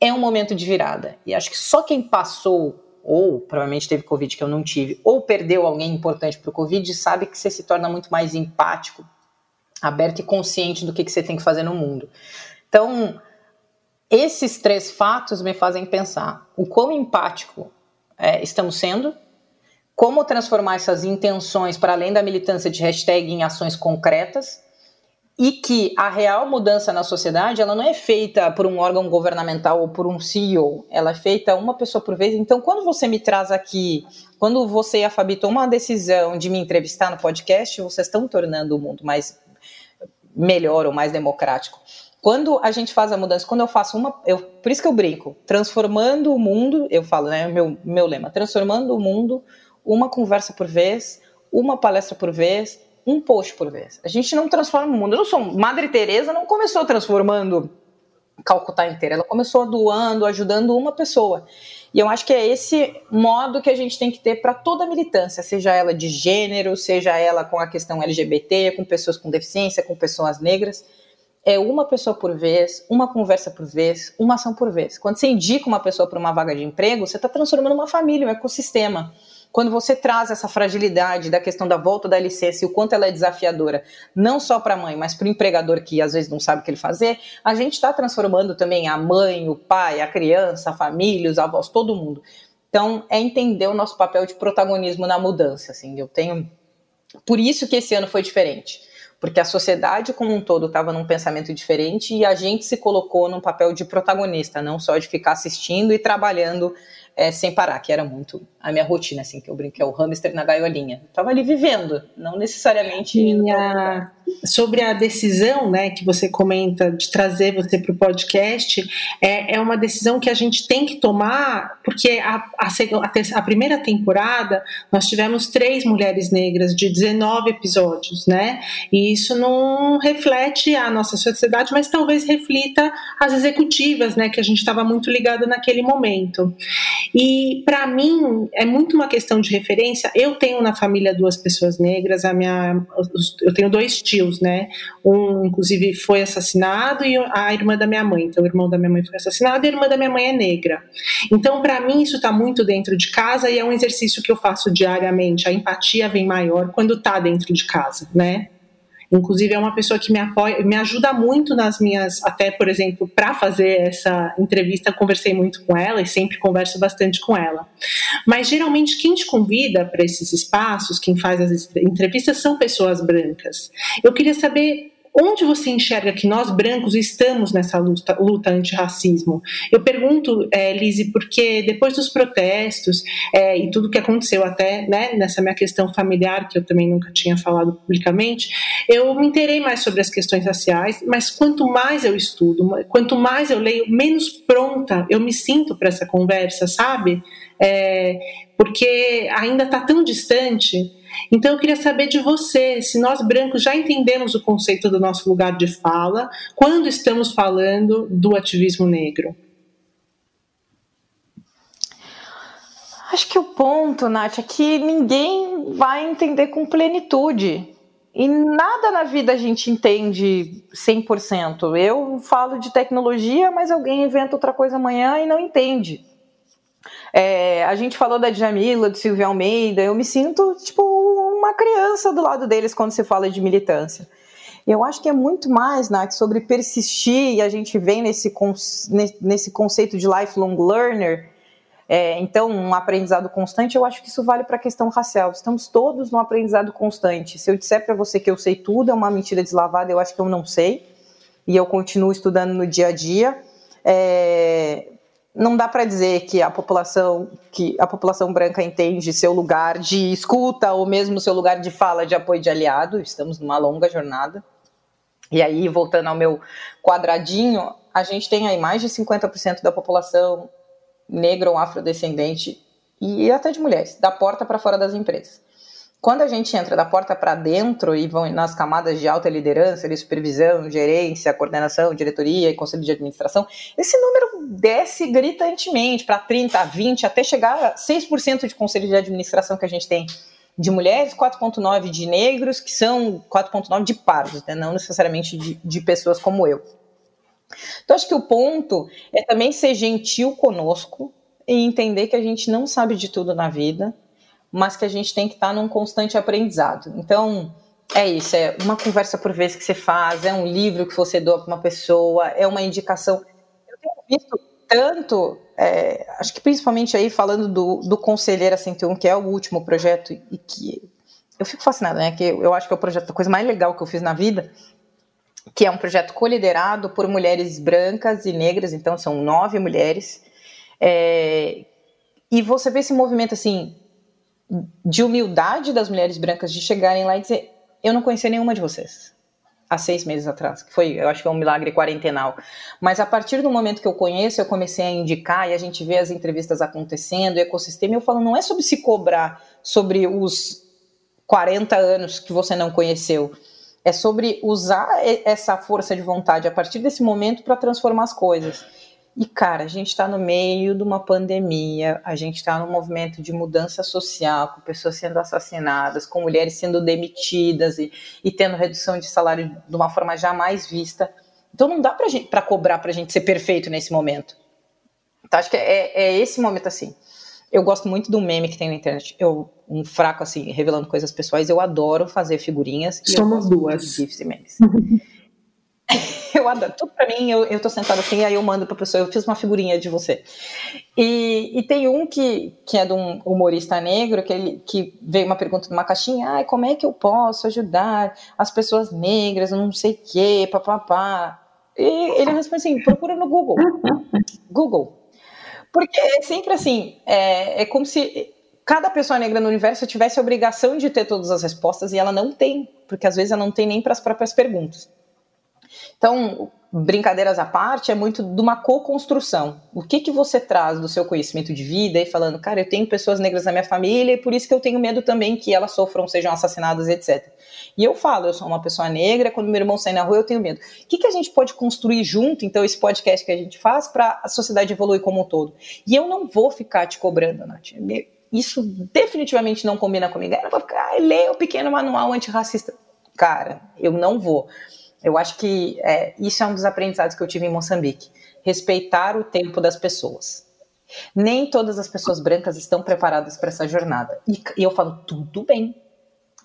é um momento de virada. E acho que só quem passou, ou provavelmente teve Covid que eu não tive, ou perdeu alguém importante para o Covid, sabe que você se torna muito mais empático, aberto e consciente do que, que você tem que fazer no mundo. Então, esses três fatos me fazem pensar o quão empático é, estamos sendo, como transformar essas intenções para além da militância de hashtag em ações concretas e que a real mudança na sociedade ela não é feita por um órgão governamental ou por um C E O, ela é feita uma pessoa por vez. Então, quando você me traz aqui, quando você e a Fabi tomam a decisão de me entrevistar no podcast, vocês estão tornando o mundo mais melhor ou mais democrático. Quando a gente faz a mudança, quando eu faço uma... Eu, por isso que eu brinco, transformando o mundo, eu falo, né, meu, meu lema, transformando o mundo... uma conversa por vez, uma palestra por vez, um post por vez. A gente não transforma o mundo. Eu não sou... Madre Teresa não começou transformando Calcutá inteira. Ela começou doando, ajudando uma pessoa. E eu acho que é esse modo que a gente tem que ter para toda a militância, seja ela de gênero, seja ela com a questão L G B T, com pessoas com deficiência, com pessoas negras. é uma pessoa por vez, uma conversa por vez, uma ação por vez. Quando você indica uma pessoa para uma vaga de emprego, você está transformando uma família, um ecossistema. Quando você traz essa fragilidade da questão da volta da licença e o quanto ela é desafiadora, não só para a mãe, mas para o empregador que às vezes não sabe o que ele fazer, a gente está transformando também a mãe, o pai, a criança, a família, os avós, todo mundo. Então, é entender o nosso papel de protagonismo na mudança. Assim, eu tenho... Por isso que esse ano foi diferente. Porque a sociedade como um todo estava num pensamento diferente e a gente se colocou num papel de protagonista, não só de ficar assistindo e trabalhando é, sem parar, que era muito a minha rotina, assim, que eu brinquei, o hamster na gaiolinha. Eu estava ali vivendo, não necessariamente indo pra... Sobre a decisão, né, que você comenta de trazer você para o podcast, é, é uma decisão que a gente tem que tomar, porque a, a, a primeira temporada nós tivemos três mulheres negras de dezenove episódios, né? E isso não reflete a nossa sociedade, mas talvez reflita as executivas, né, que a gente estava muito ligada naquele momento. E para mim é muito uma questão de referência. Eu tenho na família duas pessoas negras, a minha, eu tenho dois tios, né? Um, inclusive, foi assassinado e a irmã da minha mãe. Então, o irmão da minha mãe foi assassinado e a irmã da minha mãe é negra. Então, para mim, isso está muito dentro de casa e é um exercício que eu faço diariamente. A empatia vem maior quando está dentro de casa, né? Inclusive, é uma pessoa que me apoia, me ajuda muito nas minhas... Até, por exemplo, para fazer essa entrevista, eu conversei muito com ela e sempre converso bastante com ela. Mas, geralmente, quem te convida para esses espaços, quem faz as entrevistas, são pessoas brancas. Eu queria saber... Onde você enxerga que nós, brancos, estamos nessa luta, luta antirracismo? Eu pergunto, é, Lise, porque depois dos protestos é, e tudo que aconteceu até, né, nessa minha questão familiar, que eu também nunca tinha falado publicamente, eu me interei mais sobre as questões raciais, mas quanto mais eu estudo, quanto mais eu leio, menos pronta eu me sinto para essa conversa, sabe? É, porque ainda está tão distante... Então eu queria saber de você, se nós brancos já entendemos o conceito do nosso lugar de fala, quando estamos falando do ativismo negro. Acho que o ponto, Nath, é que ninguém vai entender com plenitude. E nada na vida a gente entende cem por cento. Eu falo de tecnologia, mas alguém inventa outra coisa amanhã e não entende. É, a gente falou da Djamila, do Silvio Almeida, eu me sinto tipo uma criança do lado deles quando se fala de militância. Eu acho que é muito mais, Nath, sobre persistir, e a gente vem nesse, nesse conceito de lifelong learner, é, então um aprendizado constante. Eu acho que isso vale para a questão racial, estamos todos num aprendizado constante. Se eu disser para você que eu sei tudo, é uma mentira deslavada, eu acho que eu não sei, e eu continuo estudando no dia a dia. é... Não dá para dizer que a população que a população branca entende seu lugar de escuta ou mesmo seu lugar de fala, de apoio, de aliado. Estamos numa longa jornada. E aí, voltando ao meu quadradinho, a gente tem aí mais de cinquenta por cento da população negra ou afrodescendente e até de mulheres, da porta para fora das empresas. Quando a gente entra da porta para dentro e vão nas camadas de alta liderança, de supervisão, gerência, coordenação, diretoria e conselho de administração, esse número desce gritantemente para trinta, vinte, até chegar a seis por cento de conselho de administração que a gente tem de mulheres, quatro vírgula nove por cento de negros, que são quatro vírgula nove por cento de pardos, né? Não necessariamente de, de pessoas como eu. Então, acho que o ponto é também ser gentil conosco e entender que a gente não sabe de tudo na vida, mas que a gente tem que estar num constante aprendizado. Então, é isso, é uma conversa por vez que você faz, é um livro que você doa para uma pessoa, é uma indicação. Eu tenho visto tanto, é, acho que principalmente aí falando do, do Conselheira cento e um, que é o último projeto, e que eu fico fascinada, né? Que eu acho que é o projeto, a coisa mais legal que eu fiz na vida, que é um projeto coliderado por mulheres brancas e negras, então são nove mulheres, é, e você vê esse movimento assim, de humildade das mulheres brancas de chegarem lá e dizer, eu não conhecia nenhuma de vocês há seis meses atrás, que foi, eu acho que é um milagre quarentenal, mas a partir do momento que eu conheço, eu comecei a indicar e a gente vê as entrevistas acontecendo, o ecossistema, eu falo, não é sobre se cobrar sobre os quarenta anos que você não conheceu, é sobre usar essa força de vontade a partir desse momento para transformar as coisas. E, cara, a gente está no meio de uma pandemia, a gente está num movimento de mudança social, com pessoas sendo assassinadas, com mulheres sendo demitidas e, e tendo redução de salário de uma forma jamais vista. Então não dá pra, gente, pra cobrar pra gente ser perfeito nesse momento. Então acho que é, é esse momento assim. Eu gosto muito do meme que tem na internet. Eu, um fraco assim, revelando coisas pessoais, eu adoro fazer figurinhas. Somos duas. GIFs e memes. Eu adoro. Tudo pra mim, eu, eu tô sentada assim, aí eu mando pra pessoa, eu fiz uma figurinha de você. E, e tem um que, que é de um humorista negro, que, ele, que veio uma pergunta numa caixinha, ai, como é que eu posso ajudar as pessoas negras, não sei o quê, papapá. E ele responde assim, procura no Google. Google. Porque é sempre assim, é, é como se cada pessoa negra no universo tivesse a obrigação de ter todas as respostas e ela não tem, porque às vezes ela não tem nem para as próprias perguntas. Então, brincadeiras à parte, é muito de uma co-construção. O que que você traz do seu conhecimento de vida e falando, cara, eu tenho pessoas negras na minha família e por isso que eu tenho medo também que elas sofram, sejam assassinadas, etcétera. E eu falo, eu sou uma pessoa negra, quando meu irmão sai na rua eu tenho medo. O que que a gente pode construir junto, então, esse podcast que a gente faz para a sociedade evoluir como um todo? E eu não vou ficar te cobrando, Nath. Isso definitivamente não combina comigo. Eu não vou ficar, ah, leia o pequeno manual antirracista. Cara, eu não vou. Eu acho que é, isso é um dos aprendizados que eu tive em Moçambique. Respeitar o tempo das pessoas. Nem todas as pessoas brancas estão preparadas para essa jornada. E, e eu falo, tudo bem.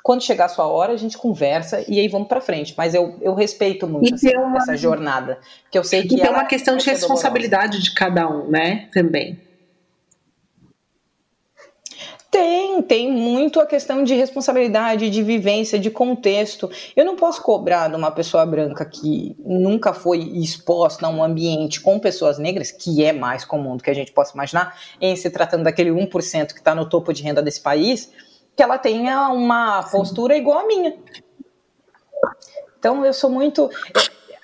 Quando chegar a sua hora, a gente conversa e aí vamos para frente. Mas eu, eu respeito muito essa, uma... essa jornada. Porque eu sei que e tem uma questão de responsabilidade dolorosa de cada um, né? Também. Tem, tem muito a questão de responsabilidade, de vivência, de contexto. Eu não posso cobrar de uma pessoa branca que nunca foi exposta a um ambiente com pessoas negras, que é mais comum do que a gente possa imaginar, em se tratando daquele um por cento que está no topo de renda desse país, que ela tenha uma postura igual à minha. Então eu sou muito...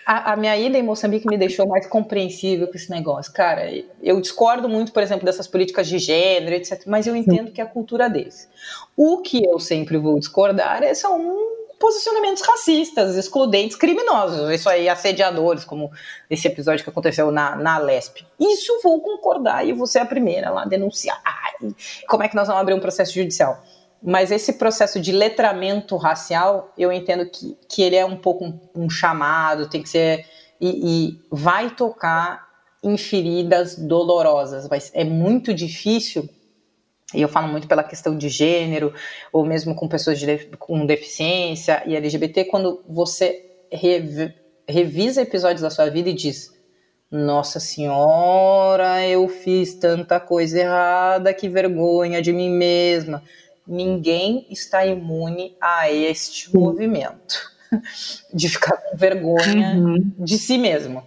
A, a minha ida em Moçambique me deixou mais compreensível com esse negócio. Cara, eu discordo muito, por exemplo, dessas políticas de gênero, etcétera, mas eu entendo que é a cultura deles. O que eu sempre vou discordar é, são posicionamentos racistas, excludentes, criminosos. Isso aí, assediadores, como esse episódio que aconteceu na, na Lesp. Isso eu vou concordar e você é a primeira lá a denunciar. Ai, como é que nós vamos abrir um processo judicial? Mas esse processo de letramento racial, eu entendo que, que ele é um pouco um, um chamado, tem que ser... E, e vai tocar em feridas dolorosas, mas é muito difícil, e eu falo muito pela questão de gênero, ou mesmo com pessoas de, com deficiência e L G B T, quando você re, revisa episódios da sua vida e diz... Nossa Senhora, eu fiz tanta coisa errada, que vergonha de mim mesma... Ninguém está imune a este uhum. movimento de ficar com vergonha uhum. de si mesmo.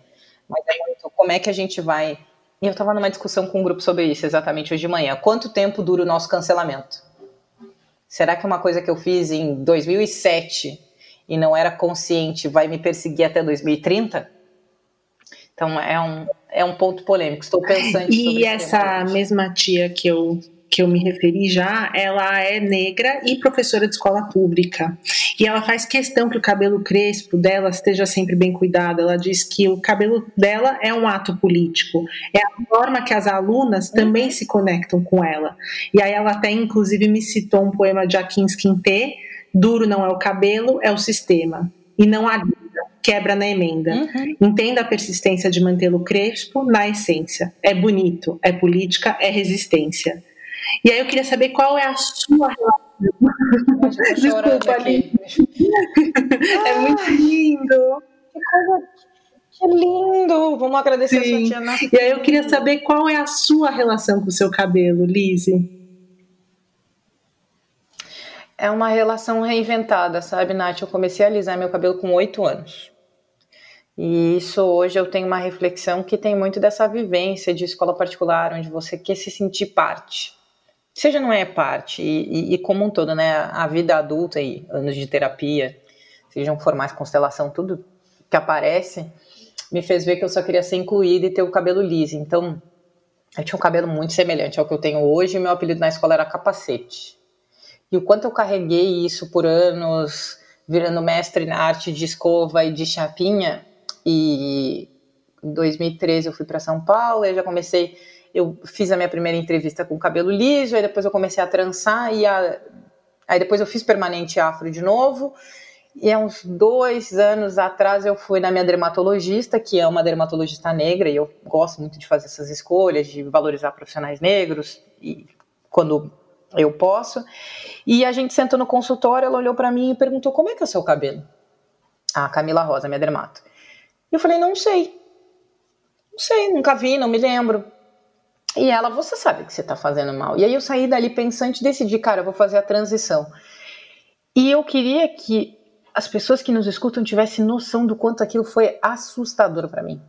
Mas é muito, como é que a gente vai... Eu estava numa discussão com um grupo sobre isso exatamente hoje de manhã. Quanto tempo dura o nosso cancelamento? Será que uma coisa que eu fiz em dois mil e sete e não era consciente vai me perseguir até dois mil e trinta? Então é um, é um ponto polêmico. Estou pensando e sobre essa isso, mesma tia que eu... que eu me referi já, ela é negra e professora de escola pública. E ela faz questão que o cabelo crespo dela esteja sempre bem cuidado. Ela diz que o cabelo dela é um ato político. É a forma que as alunas também se conectam com ela. E aí ela até, inclusive, me citou um poema de Jaquins Quintê, duro não é o cabelo, é o sistema. E não há dúvida, quebra na emenda. Uhum. Entenda a persistência de mantê-lo crespo na essência. É bonito, é política, é resistência. E aí eu queria saber qual é a sua relação. Desculpa, ali. Ah, é muito lindo. Que coisa, que lindo. Vamos agradecer Sim. a sua tia Nath. E aí eu queria saber qual é a sua relação com o seu cabelo, Lise. É uma relação reinventada, sabe, Nath? Eu comecei a alisar meu cabelo com oito anos. E isso hoje eu tenho uma reflexão que tem muito dessa vivência de escola particular, onde você quer se sentir parte. Seja não é parte, e, e, e como um todo, né? A vida adulta e anos de terapia, sejam formais, constelação, tudo que aparece, me fez ver que eu só queria ser incluída e ter o cabelo liso. Então, eu tinha um cabelo muito semelhante ao que eu tenho hoje, e meu apelido na escola era Capacete. E o quanto eu carreguei isso por anos, virando mestre na arte de escova e de chapinha... E em dois mil e treze eu fui para São Paulo, eu já comecei, eu fiz a minha primeira entrevista com cabelo liso, aí depois eu comecei a trançar, e a, aí depois eu fiz permanente afro de novo, E há uns dois anos atrás eu fui na minha dermatologista, que é uma dermatologista negra, e eu gosto muito de fazer essas escolhas, de valorizar profissionais negros, e quando eu posso. E a gente sentou no consultório, ela olhou para mim e perguntou, como é que é o seu cabelo? Ah, Camila Rosa, minha dermato. E eu falei, não sei. Não sei, nunca vi, não me lembro. E ela, você sabe que você tá fazendo mal. E aí eu saí dali pensante e decidi, cara, eu vou fazer a transição. E eu queria que as pessoas que nos escutam tivessem noção do quanto aquilo foi assustador para mim.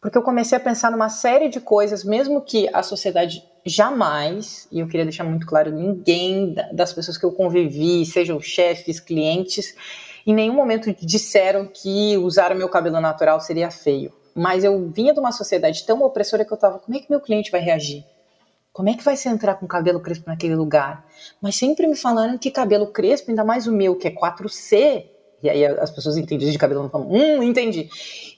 Porque eu comecei a pensar numa série de coisas, mesmo que a sociedade jamais, e eu queria deixar muito claro, ninguém das pessoas que eu convivi, sejam chefes, clientes, em nenhum momento disseram que usar o meu cabelo natural seria feio. Mas eu vinha de uma sociedade tão opressora que eu tava, como é que meu cliente vai reagir? Como é que vai se entrar com cabelo crespo naquele lugar? Mas sempre me falaram que cabelo crespo, ainda mais o meu, que é quatro C, e aí as pessoas entendem de cabelo, não falam, hum, entendi.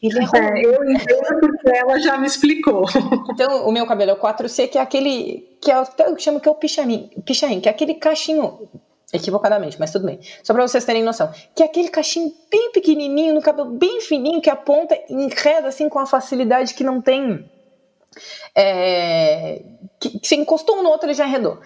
Ele é, é, eu entendo porque ela já me explicou. Então, o meu cabelo é o quatro C, que é aquele, que é, eu chamo que é o pichain, pichain, que é aquele cachinho, equivocadamente, mas tudo bem, só para vocês terem noção, que é aquele cachinho bem pequenininho, no cabelo bem fininho, que aponta e enreda assim com a facilidade que não tem... É, que, que se encostou um no outro ele já arredou.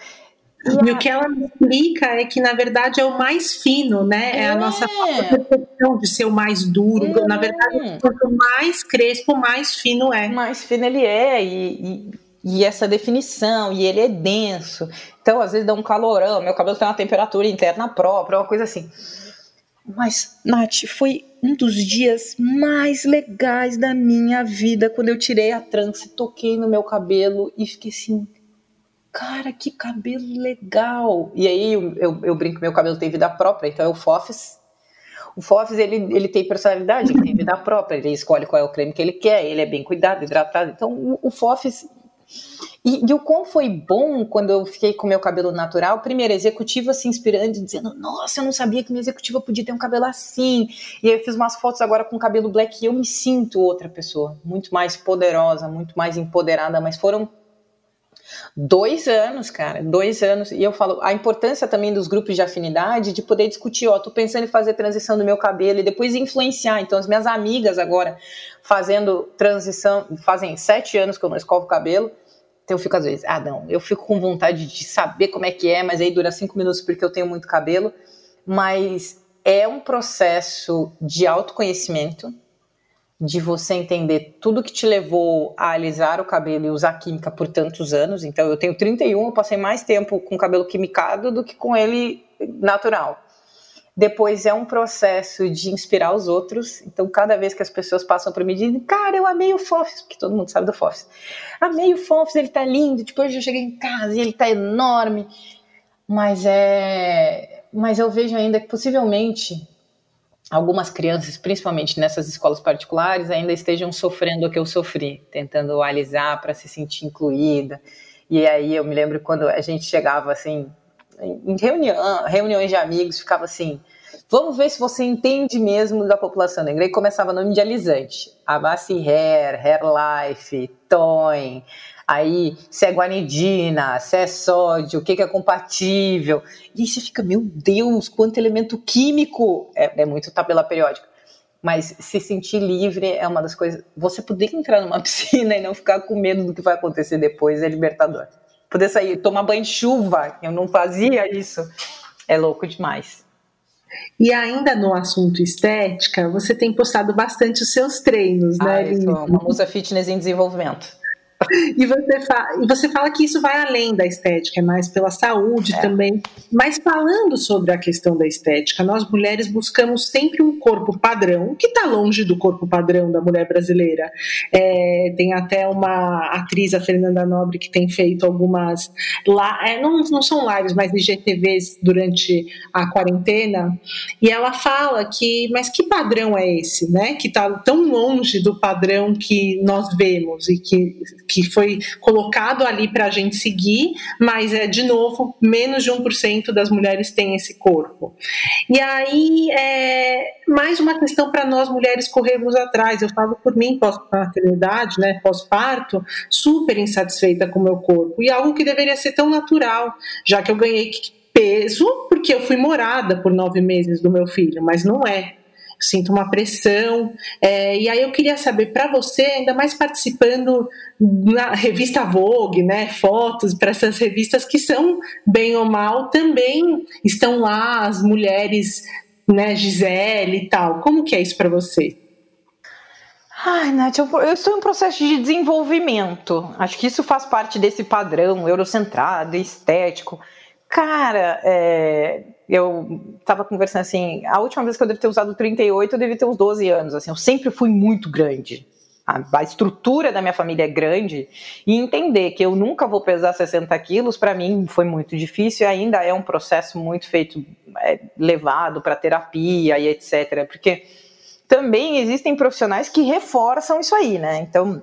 E, e a... o que ela explica é que na verdade é o mais fino, né? É, é a nossa percepção de ser o mais duro. É. Na verdade, quanto mais crespo, mais fino é. Mais fino ele é, e, e, e essa definição, e ele é denso. Então, às vezes dá um calorão, meu cabelo tem uma temperatura interna própria, uma coisa assim. Mas, Nath, foi um dos dias mais legais da minha vida quando eu tirei a trança, toquei no meu cabelo e fiquei assim, cara, que cabelo legal. E aí eu, eu, eu brinco, meu cabelo tem vida própria, então é o Forbes. O Forbes, ele, ele tem personalidade, ele tem vida própria, ele escolhe qual é o creme que ele quer, ele é bem cuidado, hidratado. Então o, o Forbes... E, e o quão foi bom quando eu fiquei com meu cabelo natural, primeiro, a executiva se inspirando e dizendo, nossa, eu não sabia que minha executiva podia ter um cabelo assim, e aí eu fiz umas fotos agora com cabelo black e eu me sinto outra pessoa, muito mais poderosa, muito mais empoderada, mas foram dois anos, cara, dois anos, e eu falo, a importância também dos grupos de afinidade, de poder discutir, ó, tô pensando em fazer transição do meu cabelo, e depois influenciar, então as minhas amigas agora, fazendo transição, fazem sete anos que eu não escovo o cabelo. Então eu fico às vezes, ah não, eu fico com vontade de saber como é que é, mas aí dura cinco minutos porque eu tenho muito cabelo, mas é um processo de autoconhecimento, de você entender tudo que te levou a alisar o cabelo e usar química por tantos anos. Então eu tenho trinta e um, eu passei mais tempo com cabelo quimicado do que com ele natural. Depois é um processo de inspirar os outros, então cada vez que as pessoas passam por mim dizem, cara, eu amei o Fofes, porque todo mundo sabe do Fofes, amei o Fofes, ele tá lindo, tipo, hoje eu cheguei em casa e ele tá enorme, mas é, mas eu vejo ainda que possivelmente algumas crianças, principalmente nessas escolas particulares, ainda estejam sofrendo o que eu sofri, tentando alisar para se sentir incluída. E aí eu me lembro quando a gente chegava assim, em reunião, reuniões de amigos, ficava assim, vamos ver se você entende mesmo da população negra, e começava nome de alisante, Abassi Hair, Hairlife, Toin, aí se é guanidina, se é sódio, o que, que é compatível, e aí você fica, meu Deus, quanto elemento químico, é, é muito tabela periódica, mas se sentir livre é uma das coisas, você poder entrar numa piscina e não ficar com medo do que vai acontecer depois é libertador. Poder sair, tomar banho de chuva, eu não fazia isso, é louco demais. E ainda no assunto estética, você tem postado bastante os seus treinos, ah, né? Eu sou uma musa fitness em desenvolvimento. E você, fala, você fala que isso vai além da estética, é mais pela saúde é. também. Mas falando sobre a questão da estética, nós mulheres buscamos sempre um corpo padrão, que está longe do corpo padrão da mulher brasileira. É, tem até uma atriz, a Fernanda Nobre, que tem feito algumas... É, não, não são lives, mas I G T Vs durante a quarentena. E ela fala que... Mas que padrão é esse, né? Que está tão longe do padrão que nós vemos e que... que foi colocado ali para a gente seguir, mas é, de novo, menos de um por cento das mulheres têm esse corpo. E aí, é, mais uma questão para nós mulheres corrermos atrás. Eu falo por mim, pós-maternidade, né, pós-parto, super insatisfeita com o meu corpo, e algo que deveria ser tão natural, já que eu ganhei peso, porque eu fui morada por nove meses do meu filho, mas não é. Sinto uma pressão, é, e aí eu queria saber para você, ainda mais participando na revista Vogue, né, fotos para essas revistas que são, bem ou mal, também estão lá as mulheres, né, Gisele e tal, como que é isso para você? Ai, Nath, eu, eu estou em um processo de desenvolvimento, acho que isso faz parte desse padrão eurocentrado, estético. Cara, é, eu tava conversando assim, a última vez que eu devo ter usado trinta e oito, eu devia ter uns doze anos, assim, eu sempre fui muito grande, a, a estrutura da minha família é grande, e entender que eu nunca vou pesar sessenta quilos, para mim foi muito difícil, e ainda é um processo muito feito, é, levado para terapia e etcétera, porque também existem profissionais que reforçam isso aí, né, então...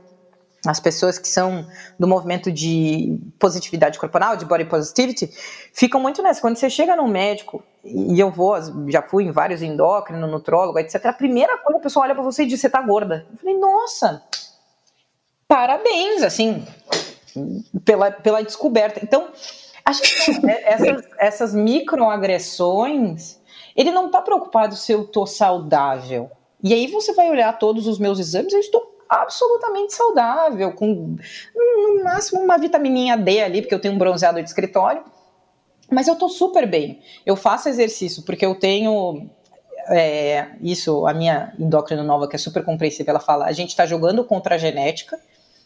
As pessoas que são do movimento de positividade corporal, de body positivity, ficam muito nessa. Quando você chega num médico, e eu vou, já fui em vários endócrinos, nutrólogo, etcétera. A primeira coisa, a pessoa olha pra você e diz, você tá gorda. Eu falei, nossa, parabéns, assim, pela, pela descoberta. Então, acho que essas, essas microagressões, ele não tá preocupado se eu tô saudável. E aí você vai olhar todos os meus exames, eu estou absolutamente saudável, com no máximo uma vitamininha D ali, porque eu tenho um bronzeado de escritório, mas eu tô super bem. Eu faço exercício porque eu tenho é, isso, a minha endócrina nova, que é super compreensível, ela fala, a gente tá jogando contra a genética,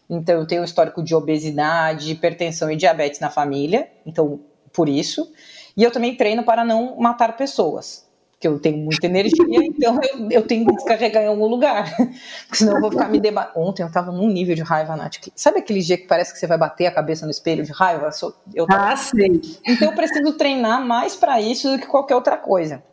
então eu tenho um histórico de obesidade, hipertensão e diabetes na família, então por isso, e eu também treino para não matar pessoas. Porque eu tenho muita energia, então eu, eu tenho que descarregar em algum lugar. Porque senão eu vou ficar me debatendo. Ontem eu tava num nível de raiva, Nath. Que, sabe aquele dia que parece que você vai bater a cabeça no espelho de raiva? Eu tava... Ah, sim. Então eu preciso treinar mais para isso do que qualquer outra coisa.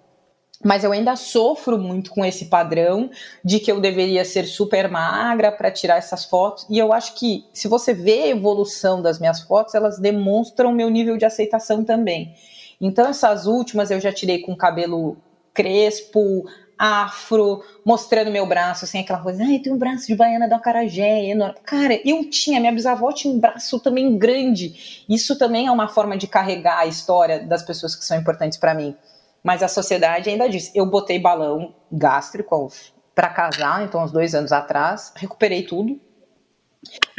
Mas eu ainda sofro muito com esse padrão de que eu deveria ser super magra para tirar essas fotos. E eu acho que se você vê a evolução das minhas fotos, elas demonstram o meu nível de aceitação também. Então essas últimas eu já tirei com cabelo... crespo, afro, mostrando meu braço, assim, aquela coisa, ai, ah, eu tenho um braço de baiana da acarajé, enorme. Cara, eu tinha, minha bisavó tinha um braço também grande, isso também é uma forma de carregar a história das pessoas que são importantes pra mim, mas a sociedade ainda diz, eu botei balão gástrico pra casar, então uns dois anos atrás, recuperei tudo,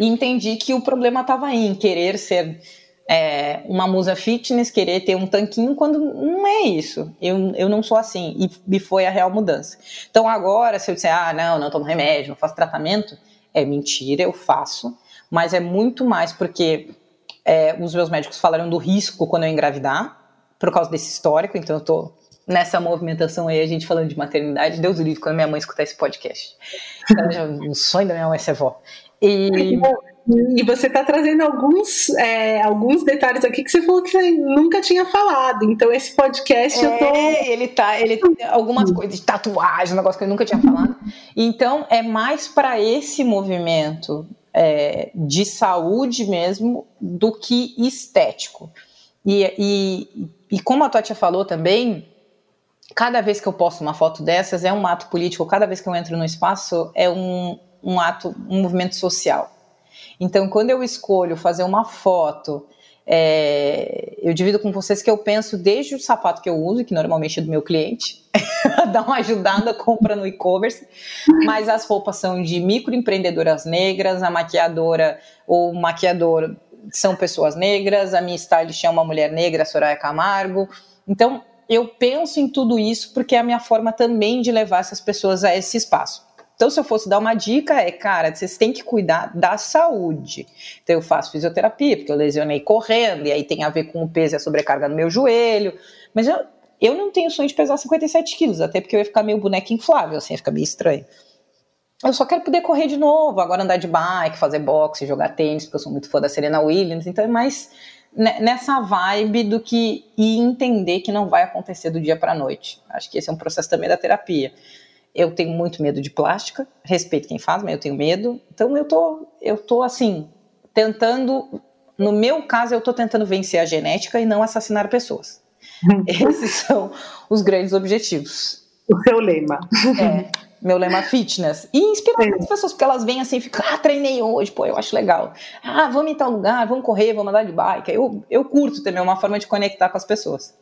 e entendi que o problema tava aí, em querer ser... É, uma musa fitness, querer ter um tanquinho, quando não é isso. Eu, eu não sou assim, e, e foi a real mudança. Então agora, se eu disser, ah, não, não tomo remédio, não faço tratamento, é mentira, eu faço, mas é muito mais porque é, os meus médicos falaram do risco quando eu engravidar, por causa desse histórico, então eu tô nessa movimentação aí, a gente falando de maternidade, Deus do livro, quando minha mãe escutar esse podcast. Então, o sonho da minha mãe é ser vó. E... E você está trazendo alguns, é, alguns detalhes aqui que você falou que você nunca tinha falado. Então, esse podcast é, eu tô... ele tá... Ele, algumas coisas de tatuagem, um negócio que eu nunca tinha falado. Então, é mais para esse movimento é, de saúde mesmo do que estético. E, e, e como a Tótia falou também, cada vez que eu posto uma foto dessas é um ato político. Cada vez que eu entro no espaço é um, um ato, um movimento social. Então, quando eu escolho fazer uma foto, é, eu divido com vocês que eu penso desde o sapato que eu uso, que normalmente é do meu cliente, dá uma ajudada, compra no e-commerce, mas as roupas são de microempreendedoras negras, a maquiadora ou maquiador são pessoas negras, a minha stylist é uma mulher negra, a Soraya Camargo. Então, eu penso em tudo isso porque é a minha forma também de levar essas pessoas a esse espaço. Então, se eu fosse dar uma dica, é, cara, vocês têm que cuidar da saúde. Então, eu faço fisioterapia, porque eu lesionei correndo, e aí tem a ver com o peso e a sobrecarga no meu joelho. Mas eu, eu não tenho sonho de pesar cinquenta e sete quilos, até porque eu ia ficar meio boneca inflável, assim, ia ficar meio estranho. Eu só quero poder correr de novo, agora andar de bike, fazer boxe, jogar tênis, porque eu sou muito fã da Serena Williams. Então, é mais nessa vibe do que e entender que não vai acontecer do dia para a noite. Acho que esse é um processo também da terapia. Eu tenho muito medo de plástica, respeito quem faz, mas eu tenho medo. Então eu tô, eu tô assim, tentando, no meu caso eu tô tentando vencer a genética e não assassinar pessoas. Esses são os grandes objetivos. O seu lema. É, meu lema fitness. E inspirar é. as pessoas, porque elas vêm assim, ficam, ah, treinei hoje, pô, eu acho legal. Ah, vamos em tal lugar, vamos correr, vamos andar de bike. Eu, eu curto também, é uma forma de conectar com as pessoas.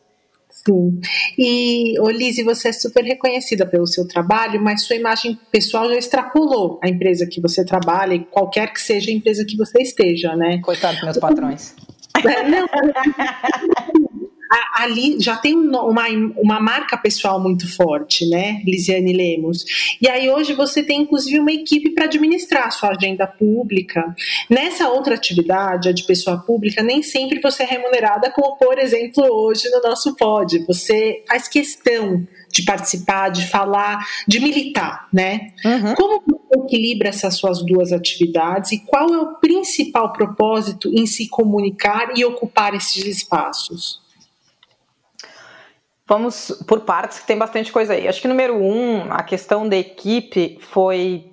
Sim. E, Olise, você é super reconhecida pelo seu trabalho, mas sua imagem pessoal já extrapolou a empresa que você trabalha, e qualquer que seja a empresa que você esteja, né? Coitado dos meus patrões. Não, ali já tem uma, uma marca pessoal muito forte, né, Lisiane Lemos? E aí hoje você tem inclusive uma equipe para administrar a sua agenda pública. Nessa outra atividade, a de pessoa pública, nem sempre você é remunerada, como por exemplo hoje no nosso pod. Você faz questão de participar, de falar, de militar, né? Uhum. Como você equilibra essas suas duas atividades e qual é o principal propósito em se comunicar e ocupar esses espaços? Vamos por partes, que tem bastante coisa aí. Acho que número um, a questão da equipe foi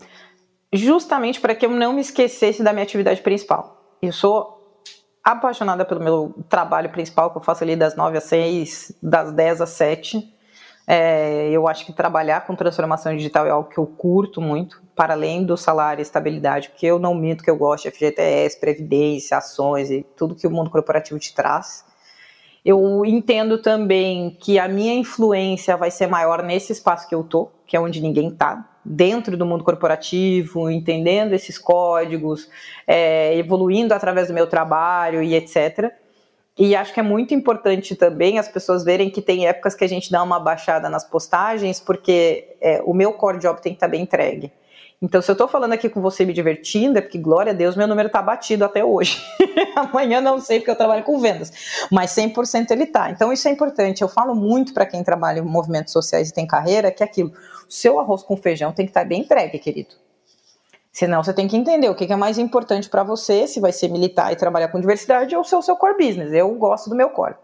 justamente para que eu não me esquecesse da minha atividade principal. Eu sou apaixonada pelo meu trabalho principal, que eu faço ali das nove às seis, das dez às sete. É, eu acho que trabalhar com transformação digital é algo que eu curto muito, para além do salário e estabilidade, porque eu não minto que eu gosto de F G T S, Previdência, ações e tudo que o mundo corporativo te traz. Eu entendo também que a minha influência vai ser maior nesse espaço que eu tô, que é onde ninguém tá, dentro do mundo corporativo, entendendo esses códigos, é, evoluindo através do meu trabalho e etcétera. E acho que é muito importante também as pessoas verem que tem épocas que a gente dá uma baixada nas postagens, porque é, o meu core job tem que estar bem entregue. Então, se eu tô falando aqui com você me divertindo, é porque, glória a Deus, meu número tá batido até hoje. Amanhã não sei, porque eu trabalho com vendas. Mas cem por cento ele tá. Então, isso é importante. Eu falo muito para quem trabalha em movimentos sociais e tem carreira, que é aquilo. O seu arroz com feijão tem que estar bem entregue, querido. Senão, você tem que entender o que é mais importante para você, se vai ser militar e trabalhar com diversidade ou ser o seu core business. Eu gosto do meu core.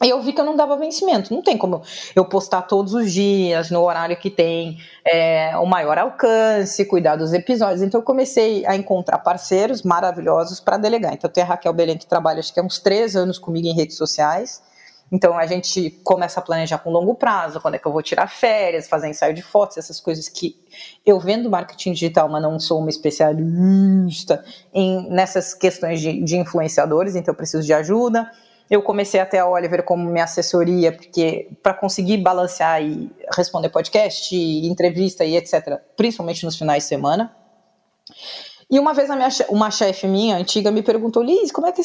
E eu vi que eu não dava vencimento, não tem como eu postar todos os dias, no horário que tem é, o maior alcance, cuidar dos episódios. Então eu comecei a encontrar parceiros maravilhosos para delegar. Então tem a Raquel Belém, que trabalha acho que há uns três anos comigo em redes sociais. Então a gente começa a planejar com longo prazo, quando é que eu vou tirar férias, fazer ensaio de fotos, essas coisas que eu vendo marketing digital, mas não sou uma especialista em, nessas questões de, de influenciadores, então eu preciso de ajuda. Eu comecei até a Oliver como minha assessoria, porque para conseguir balancear e responder podcast, e entrevista e etcétera, principalmente nos finais de semana. E uma vez a minha, uma chefe minha antiga me perguntou: Liz, como é que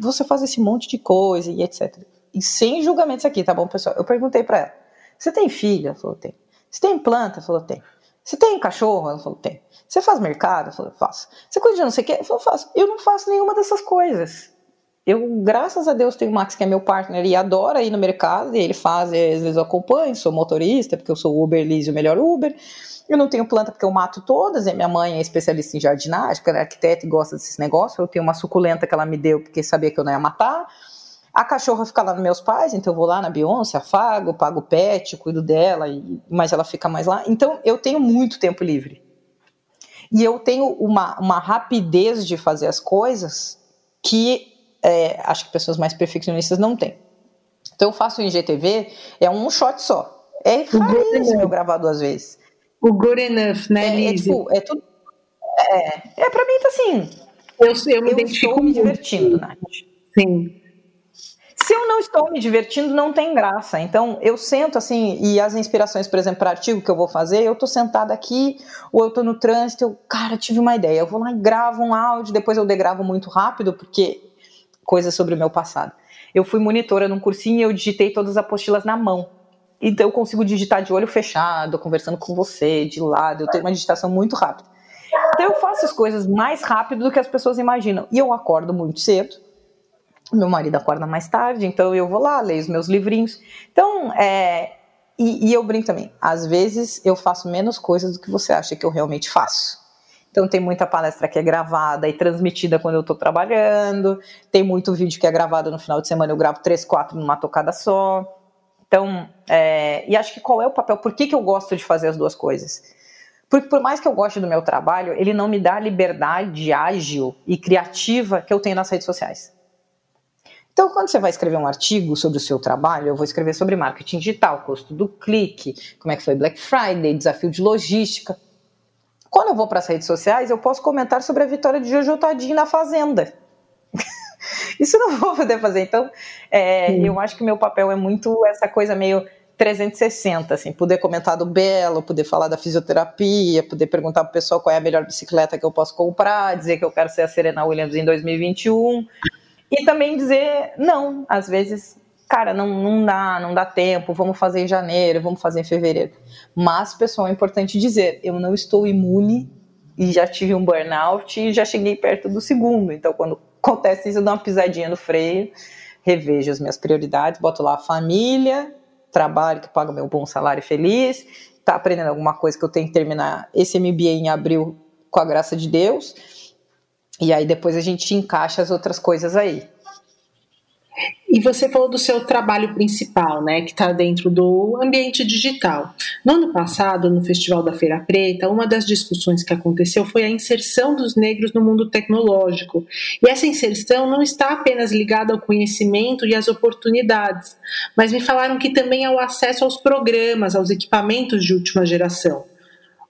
você faz esse monte de coisa e etcétera. E sem julgamentos aqui, tá bom, pessoal? Eu perguntei para ela: você tem filha? Ela falou: tem. Você tem planta? Ela falou: tem. Você tem cachorro? Ela falou: tem. Você faz mercado? Ela falou: faço. Você cuida de não sei o que? Ela falou: faço. Eu não faço nenhuma dessas coisas. Eu, graças a Deus, tenho o Max, que é meu partner e adora ir no mercado, e ele faz, às vezes eu acompanho, sou motorista, porque eu sou Uber, Liz, o melhor Uber. Eu não tenho planta porque eu mato todas, e minha mãe é especialista em jardinagem, porque ela é arquiteta e gosta desses negócios. Eu tenho uma suculenta que ela me deu porque sabia que eu não ia matar. A cachorra fica lá nos meus pais, então eu vou lá na Beyoncé, afago, pago pet, cuido dela, e, mas ela fica mais lá. Então eu tenho muito tempo livre. E eu tenho uma, uma rapidez de fazer as coisas que... É, acho que pessoas mais perfeccionistas não têm. Então eu faço o I G T V, é um shot só. É raríssimo eu gravar duas vezes. O good enough, né, é, Liz? É, tipo, é tudo. É, é pra mim tá assim. Eu, eu, me eu estou me divertindo, Nath. Sim. Se eu não estou me divertindo, não tem graça. Então, eu sento assim, e as inspirações, por exemplo, para artigo que eu vou fazer, eu tô sentada aqui, ou eu tô no trânsito, eu, cara, tive uma ideia. Eu vou lá e gravo um áudio, depois eu degravo muito rápido, porque... coisas sobre o meu passado. Eu fui monitora num cursinho e eu digitei todas as apostilas na mão. Então eu consigo digitar de olho fechado, conversando com você, de lado. Eu tenho uma digitação muito rápida. Então eu faço as coisas mais rápido do que as pessoas imaginam. E eu acordo muito cedo. Meu marido acorda mais tarde, então eu vou lá, leio os meus livrinhos. Então, é... e, e eu brinco também. Às vezes eu faço menos coisas do que você acha que eu realmente faço. Então tem muita palestra que é gravada e transmitida quando eu tô trabalhando, tem muito vídeo que é gravado no final de semana, eu gravo três, quatro numa tocada só. Então, é, e acho que qual é o papel, por que que eu gosto de fazer as duas coisas? Porque por mais que eu goste do meu trabalho, ele não me dá a liberdade ágil e criativa que eu tenho nas redes sociais. Então, quando você vai escrever um artigo sobre o seu trabalho, eu vou escrever sobre marketing digital, custo do clique, como é que foi Black Friday, desafio de logística. Quando eu vou para as redes sociais, eu posso comentar sobre a vitória de Jojo Tadinho na Fazenda. isso eu não vou poder fazer. Então, é, eu acho que meu papel é muito essa coisa meio trezentos e sessenta, assim, poder comentar do Belo, poder falar da fisioterapia, poder perguntar pro pessoal qual é a melhor bicicleta que eu posso comprar, dizer que eu quero ser a Serena Williams em dois mil e vinte e um, e também dizer, não, às vezes, cara, não, não dá, não dá tempo, vamos fazer em janeiro, vamos fazer em fevereiro. Mas, pessoal, é importante dizer, eu não estou imune, e já tive um burnout, e já cheguei perto do segundo, então quando acontece isso, eu dou uma pisadinha no freio, revejo as minhas prioridades, boto lá a família, trabalho que paga meu bom salário feliz, tá aprendendo alguma coisa que eu tenho que terminar esse M B A em abril com a graça de Deus, e aí depois a gente encaixa as outras coisas aí. E você falou do seu trabalho principal, né, que está dentro do ambiente digital. No ano passado, no Festival da Feira Preta, uma das discussões que aconteceu foi a inserção dos negros no mundo tecnológico. E essa inserção não está apenas ligada ao conhecimento e às oportunidades, mas me falaram que também ao acesso aos programas, aos equipamentos de última geração.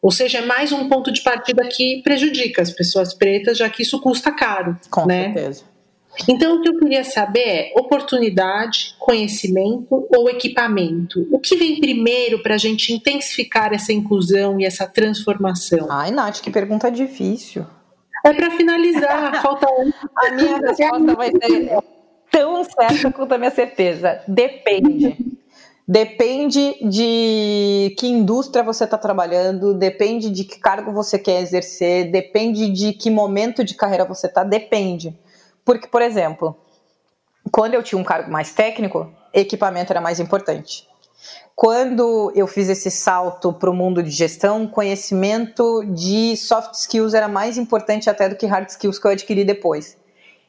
Ou seja, é mais um ponto de partida que prejudica as pessoas pretas, já que isso custa caro. Com né? certeza. Então, o que eu queria saber é oportunidade, conhecimento ou equipamento. O que vem primeiro para a gente intensificar essa inclusão e essa transformação? Ai, Nath, que pergunta difícil. É para finalizar, falta um. A minha resposta vai ser tão certa quanto a minha certeza. Depende. Depende de que indústria você está trabalhando, depende de que cargo você quer exercer, depende de que momento de carreira você está, depende. Porque, por exemplo, quando eu tinha um cargo mais técnico, equipamento era mais importante. Quando eu fiz esse salto para o mundo de gestão, conhecimento de soft skills era mais importante até do que hard skills que eu adquiri depois.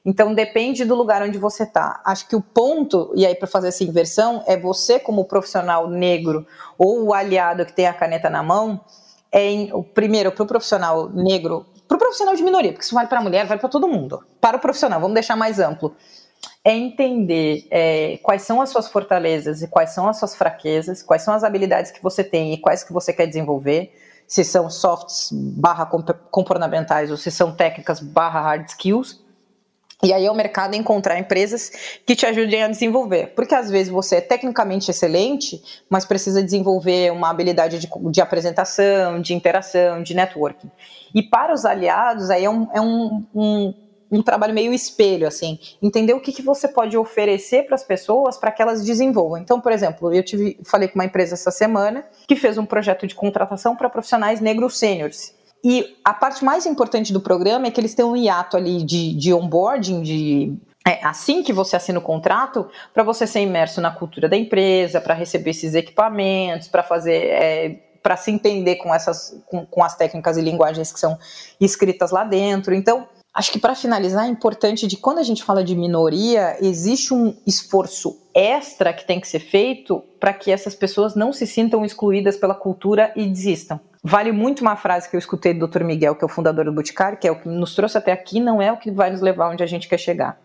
Então, depende do lugar onde você está. Acho que o ponto, e aí para fazer essa inversão, é você como profissional negro ou o aliado que tem a caneta na mão, é em, primeiro, para o profissional negro, para o profissional de minoria, porque isso vale para a mulher, vale para todo mundo. Para o profissional, vamos deixar mais amplo. É entender é, quais são as suas fortalezas e quais são as suas fraquezas, quais são as habilidades que você tem e quais que você quer desenvolver, se são softs barra comportamentais ou se são técnicas barra hard skills. E aí é o mercado encontrar empresas que te ajudem a desenvolver. Porque às vezes você é tecnicamente excelente, mas precisa desenvolver uma habilidade de, de apresentação, de interação, de networking. E para os aliados, aí é um, é um, um, um trabalho meio espelho, assim. Entender o que, que você pode oferecer para as pessoas para que elas desenvolvam. Então, por exemplo, eu tive, falei com uma empresa essa semana que fez um projeto de contratação para profissionais negros sêniores. E a parte mais importante do programa é que eles têm um hiato ali de, de onboarding, de, é, assim que você assina o contrato, para você ser imerso na cultura da empresa, para receber esses equipamentos, para fazer, é, para se entender com, essas, com, com as técnicas e linguagens que são escritas lá dentro. Então, acho que para finalizar, é importante de quando a gente fala de minoria, existe um esforço extra que tem que ser feito para que essas pessoas não se sintam excluídas pela cultura e desistam. Vale muito uma frase que eu escutei do doutor Miguel, que é o fundador do Boticário, que é o que nos trouxe até aqui, não é o que vai nos levar onde a gente quer chegar.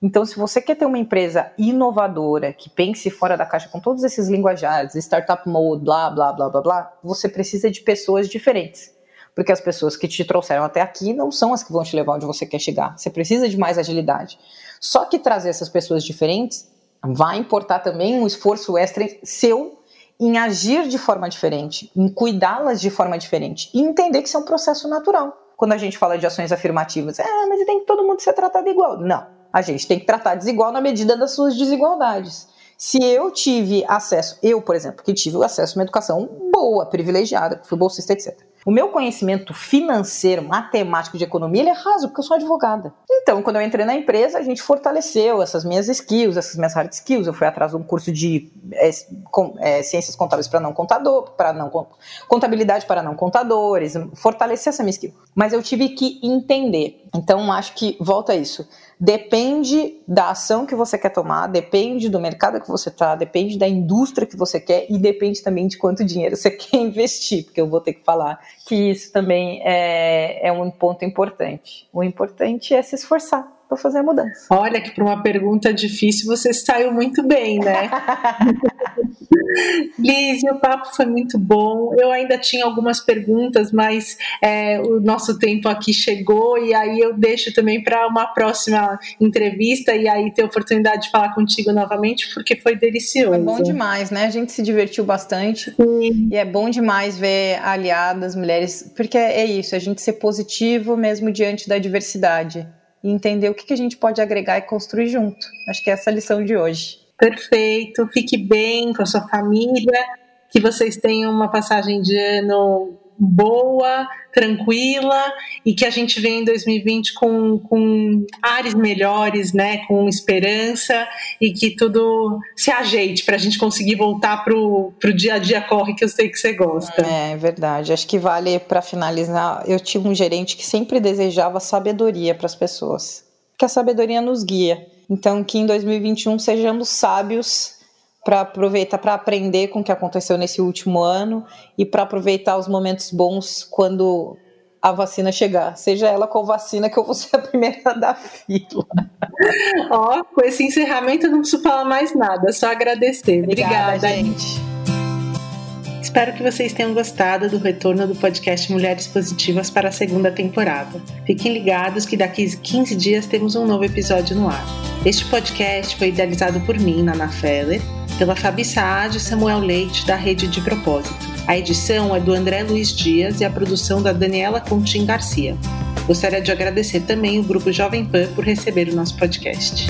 Então, se você quer ter uma empresa inovadora, que pense fora da caixa com todos esses linguajares, startup mode, blá, blá, blá, blá, blá, você precisa de pessoas diferentes. Porque as pessoas que te trouxeram até aqui não são as que vão te levar onde você quer chegar. Você precisa de mais agilidade. Só que trazer essas pessoas diferentes vai importar também um esforço extra seu, em agir de forma diferente, em cuidá-las de forma diferente e entender que isso é um processo natural. Quando a gente fala de ações afirmativas, ah, mas tem que todo mundo ser tratado igual. Não, a gente tem que tratar desigual na medida das suas desigualdades. Se eu tive acesso, eu, por exemplo, que tive acesso a uma educação boa, privilegiada, fui bolsista, etcétera. O meu conhecimento financeiro, matemático, de economia, ele é raso, porque eu sou advogada. Então, quando eu entrei na empresa, a gente fortaleceu essas minhas skills, essas minhas hard skills. Eu fui atrás de um curso de é, com, é, ciências contábeis para não contador, para não contabilidade para não contadores, fortalecer essa minha skill. Mas eu tive que entender. Então, acho que volta a isso. Depende da ação que você quer tomar, depende do mercado que você está, depende da indústria que você quer e depende também de quanto dinheiro você quer investir, porque eu vou ter que falar que isso também é, é um ponto importante. O importante é se esforçar. para fazer a mudança. Olha, que para uma pergunta difícil você saiu muito bem, né? Liz, o papo foi muito bom. Eu ainda tinha algumas perguntas, mas é, o nosso tempo aqui chegou, e aí eu deixo também para uma próxima entrevista e aí ter a oportunidade de falar contigo novamente, porque foi delicioso. Foi bom demais, né? A gente se divertiu bastante. Sim. E é bom demais ver aliadas, mulheres, porque é isso, a gente ser positivo mesmo diante da diversidade e entender o que a gente pode agregar e construir junto. Acho que essa é a lição de hoje. Perfeito, fique bem com a sua família, que vocês tenham uma passagem de ano boa, tranquila, e que a gente venha em dois mil e vinte com, com ares melhores, né, com esperança, e que tudo se ajeite para a gente conseguir voltar para o dia a dia corre, que eu sei que você gosta. É verdade, acho que vale para finalizar, eu tive um gerente que sempre desejava sabedoria para as pessoas, que a sabedoria nos guia. Então, que em dois mil e vinte e um sejamos sábios para aproveitar, para aprender com o que aconteceu nesse último ano e para aproveitar os momentos bons quando a vacina chegar. Seja ela qual vacina, que eu vou ser a primeira da fila. Ó, oh, com esse encerramento eu não preciso falar mais nada, só agradecer. Obrigada, Obrigada gente. Espero que vocês tenham gostado do retorno do podcast Mulheres Positivas para a segunda temporada. Fiquem ligados que daqui a quinze dias temos um novo episódio no ar. Este podcast foi idealizado por mim, Naná Feder, pela Fabi Saad e Samuel Leite, da Rede de Propósito. A edição é do André Luiz Dias e a produção da Daniela Contim Garcia. Gostaria de agradecer também o Grupo Jovem Pan por receber o nosso podcast.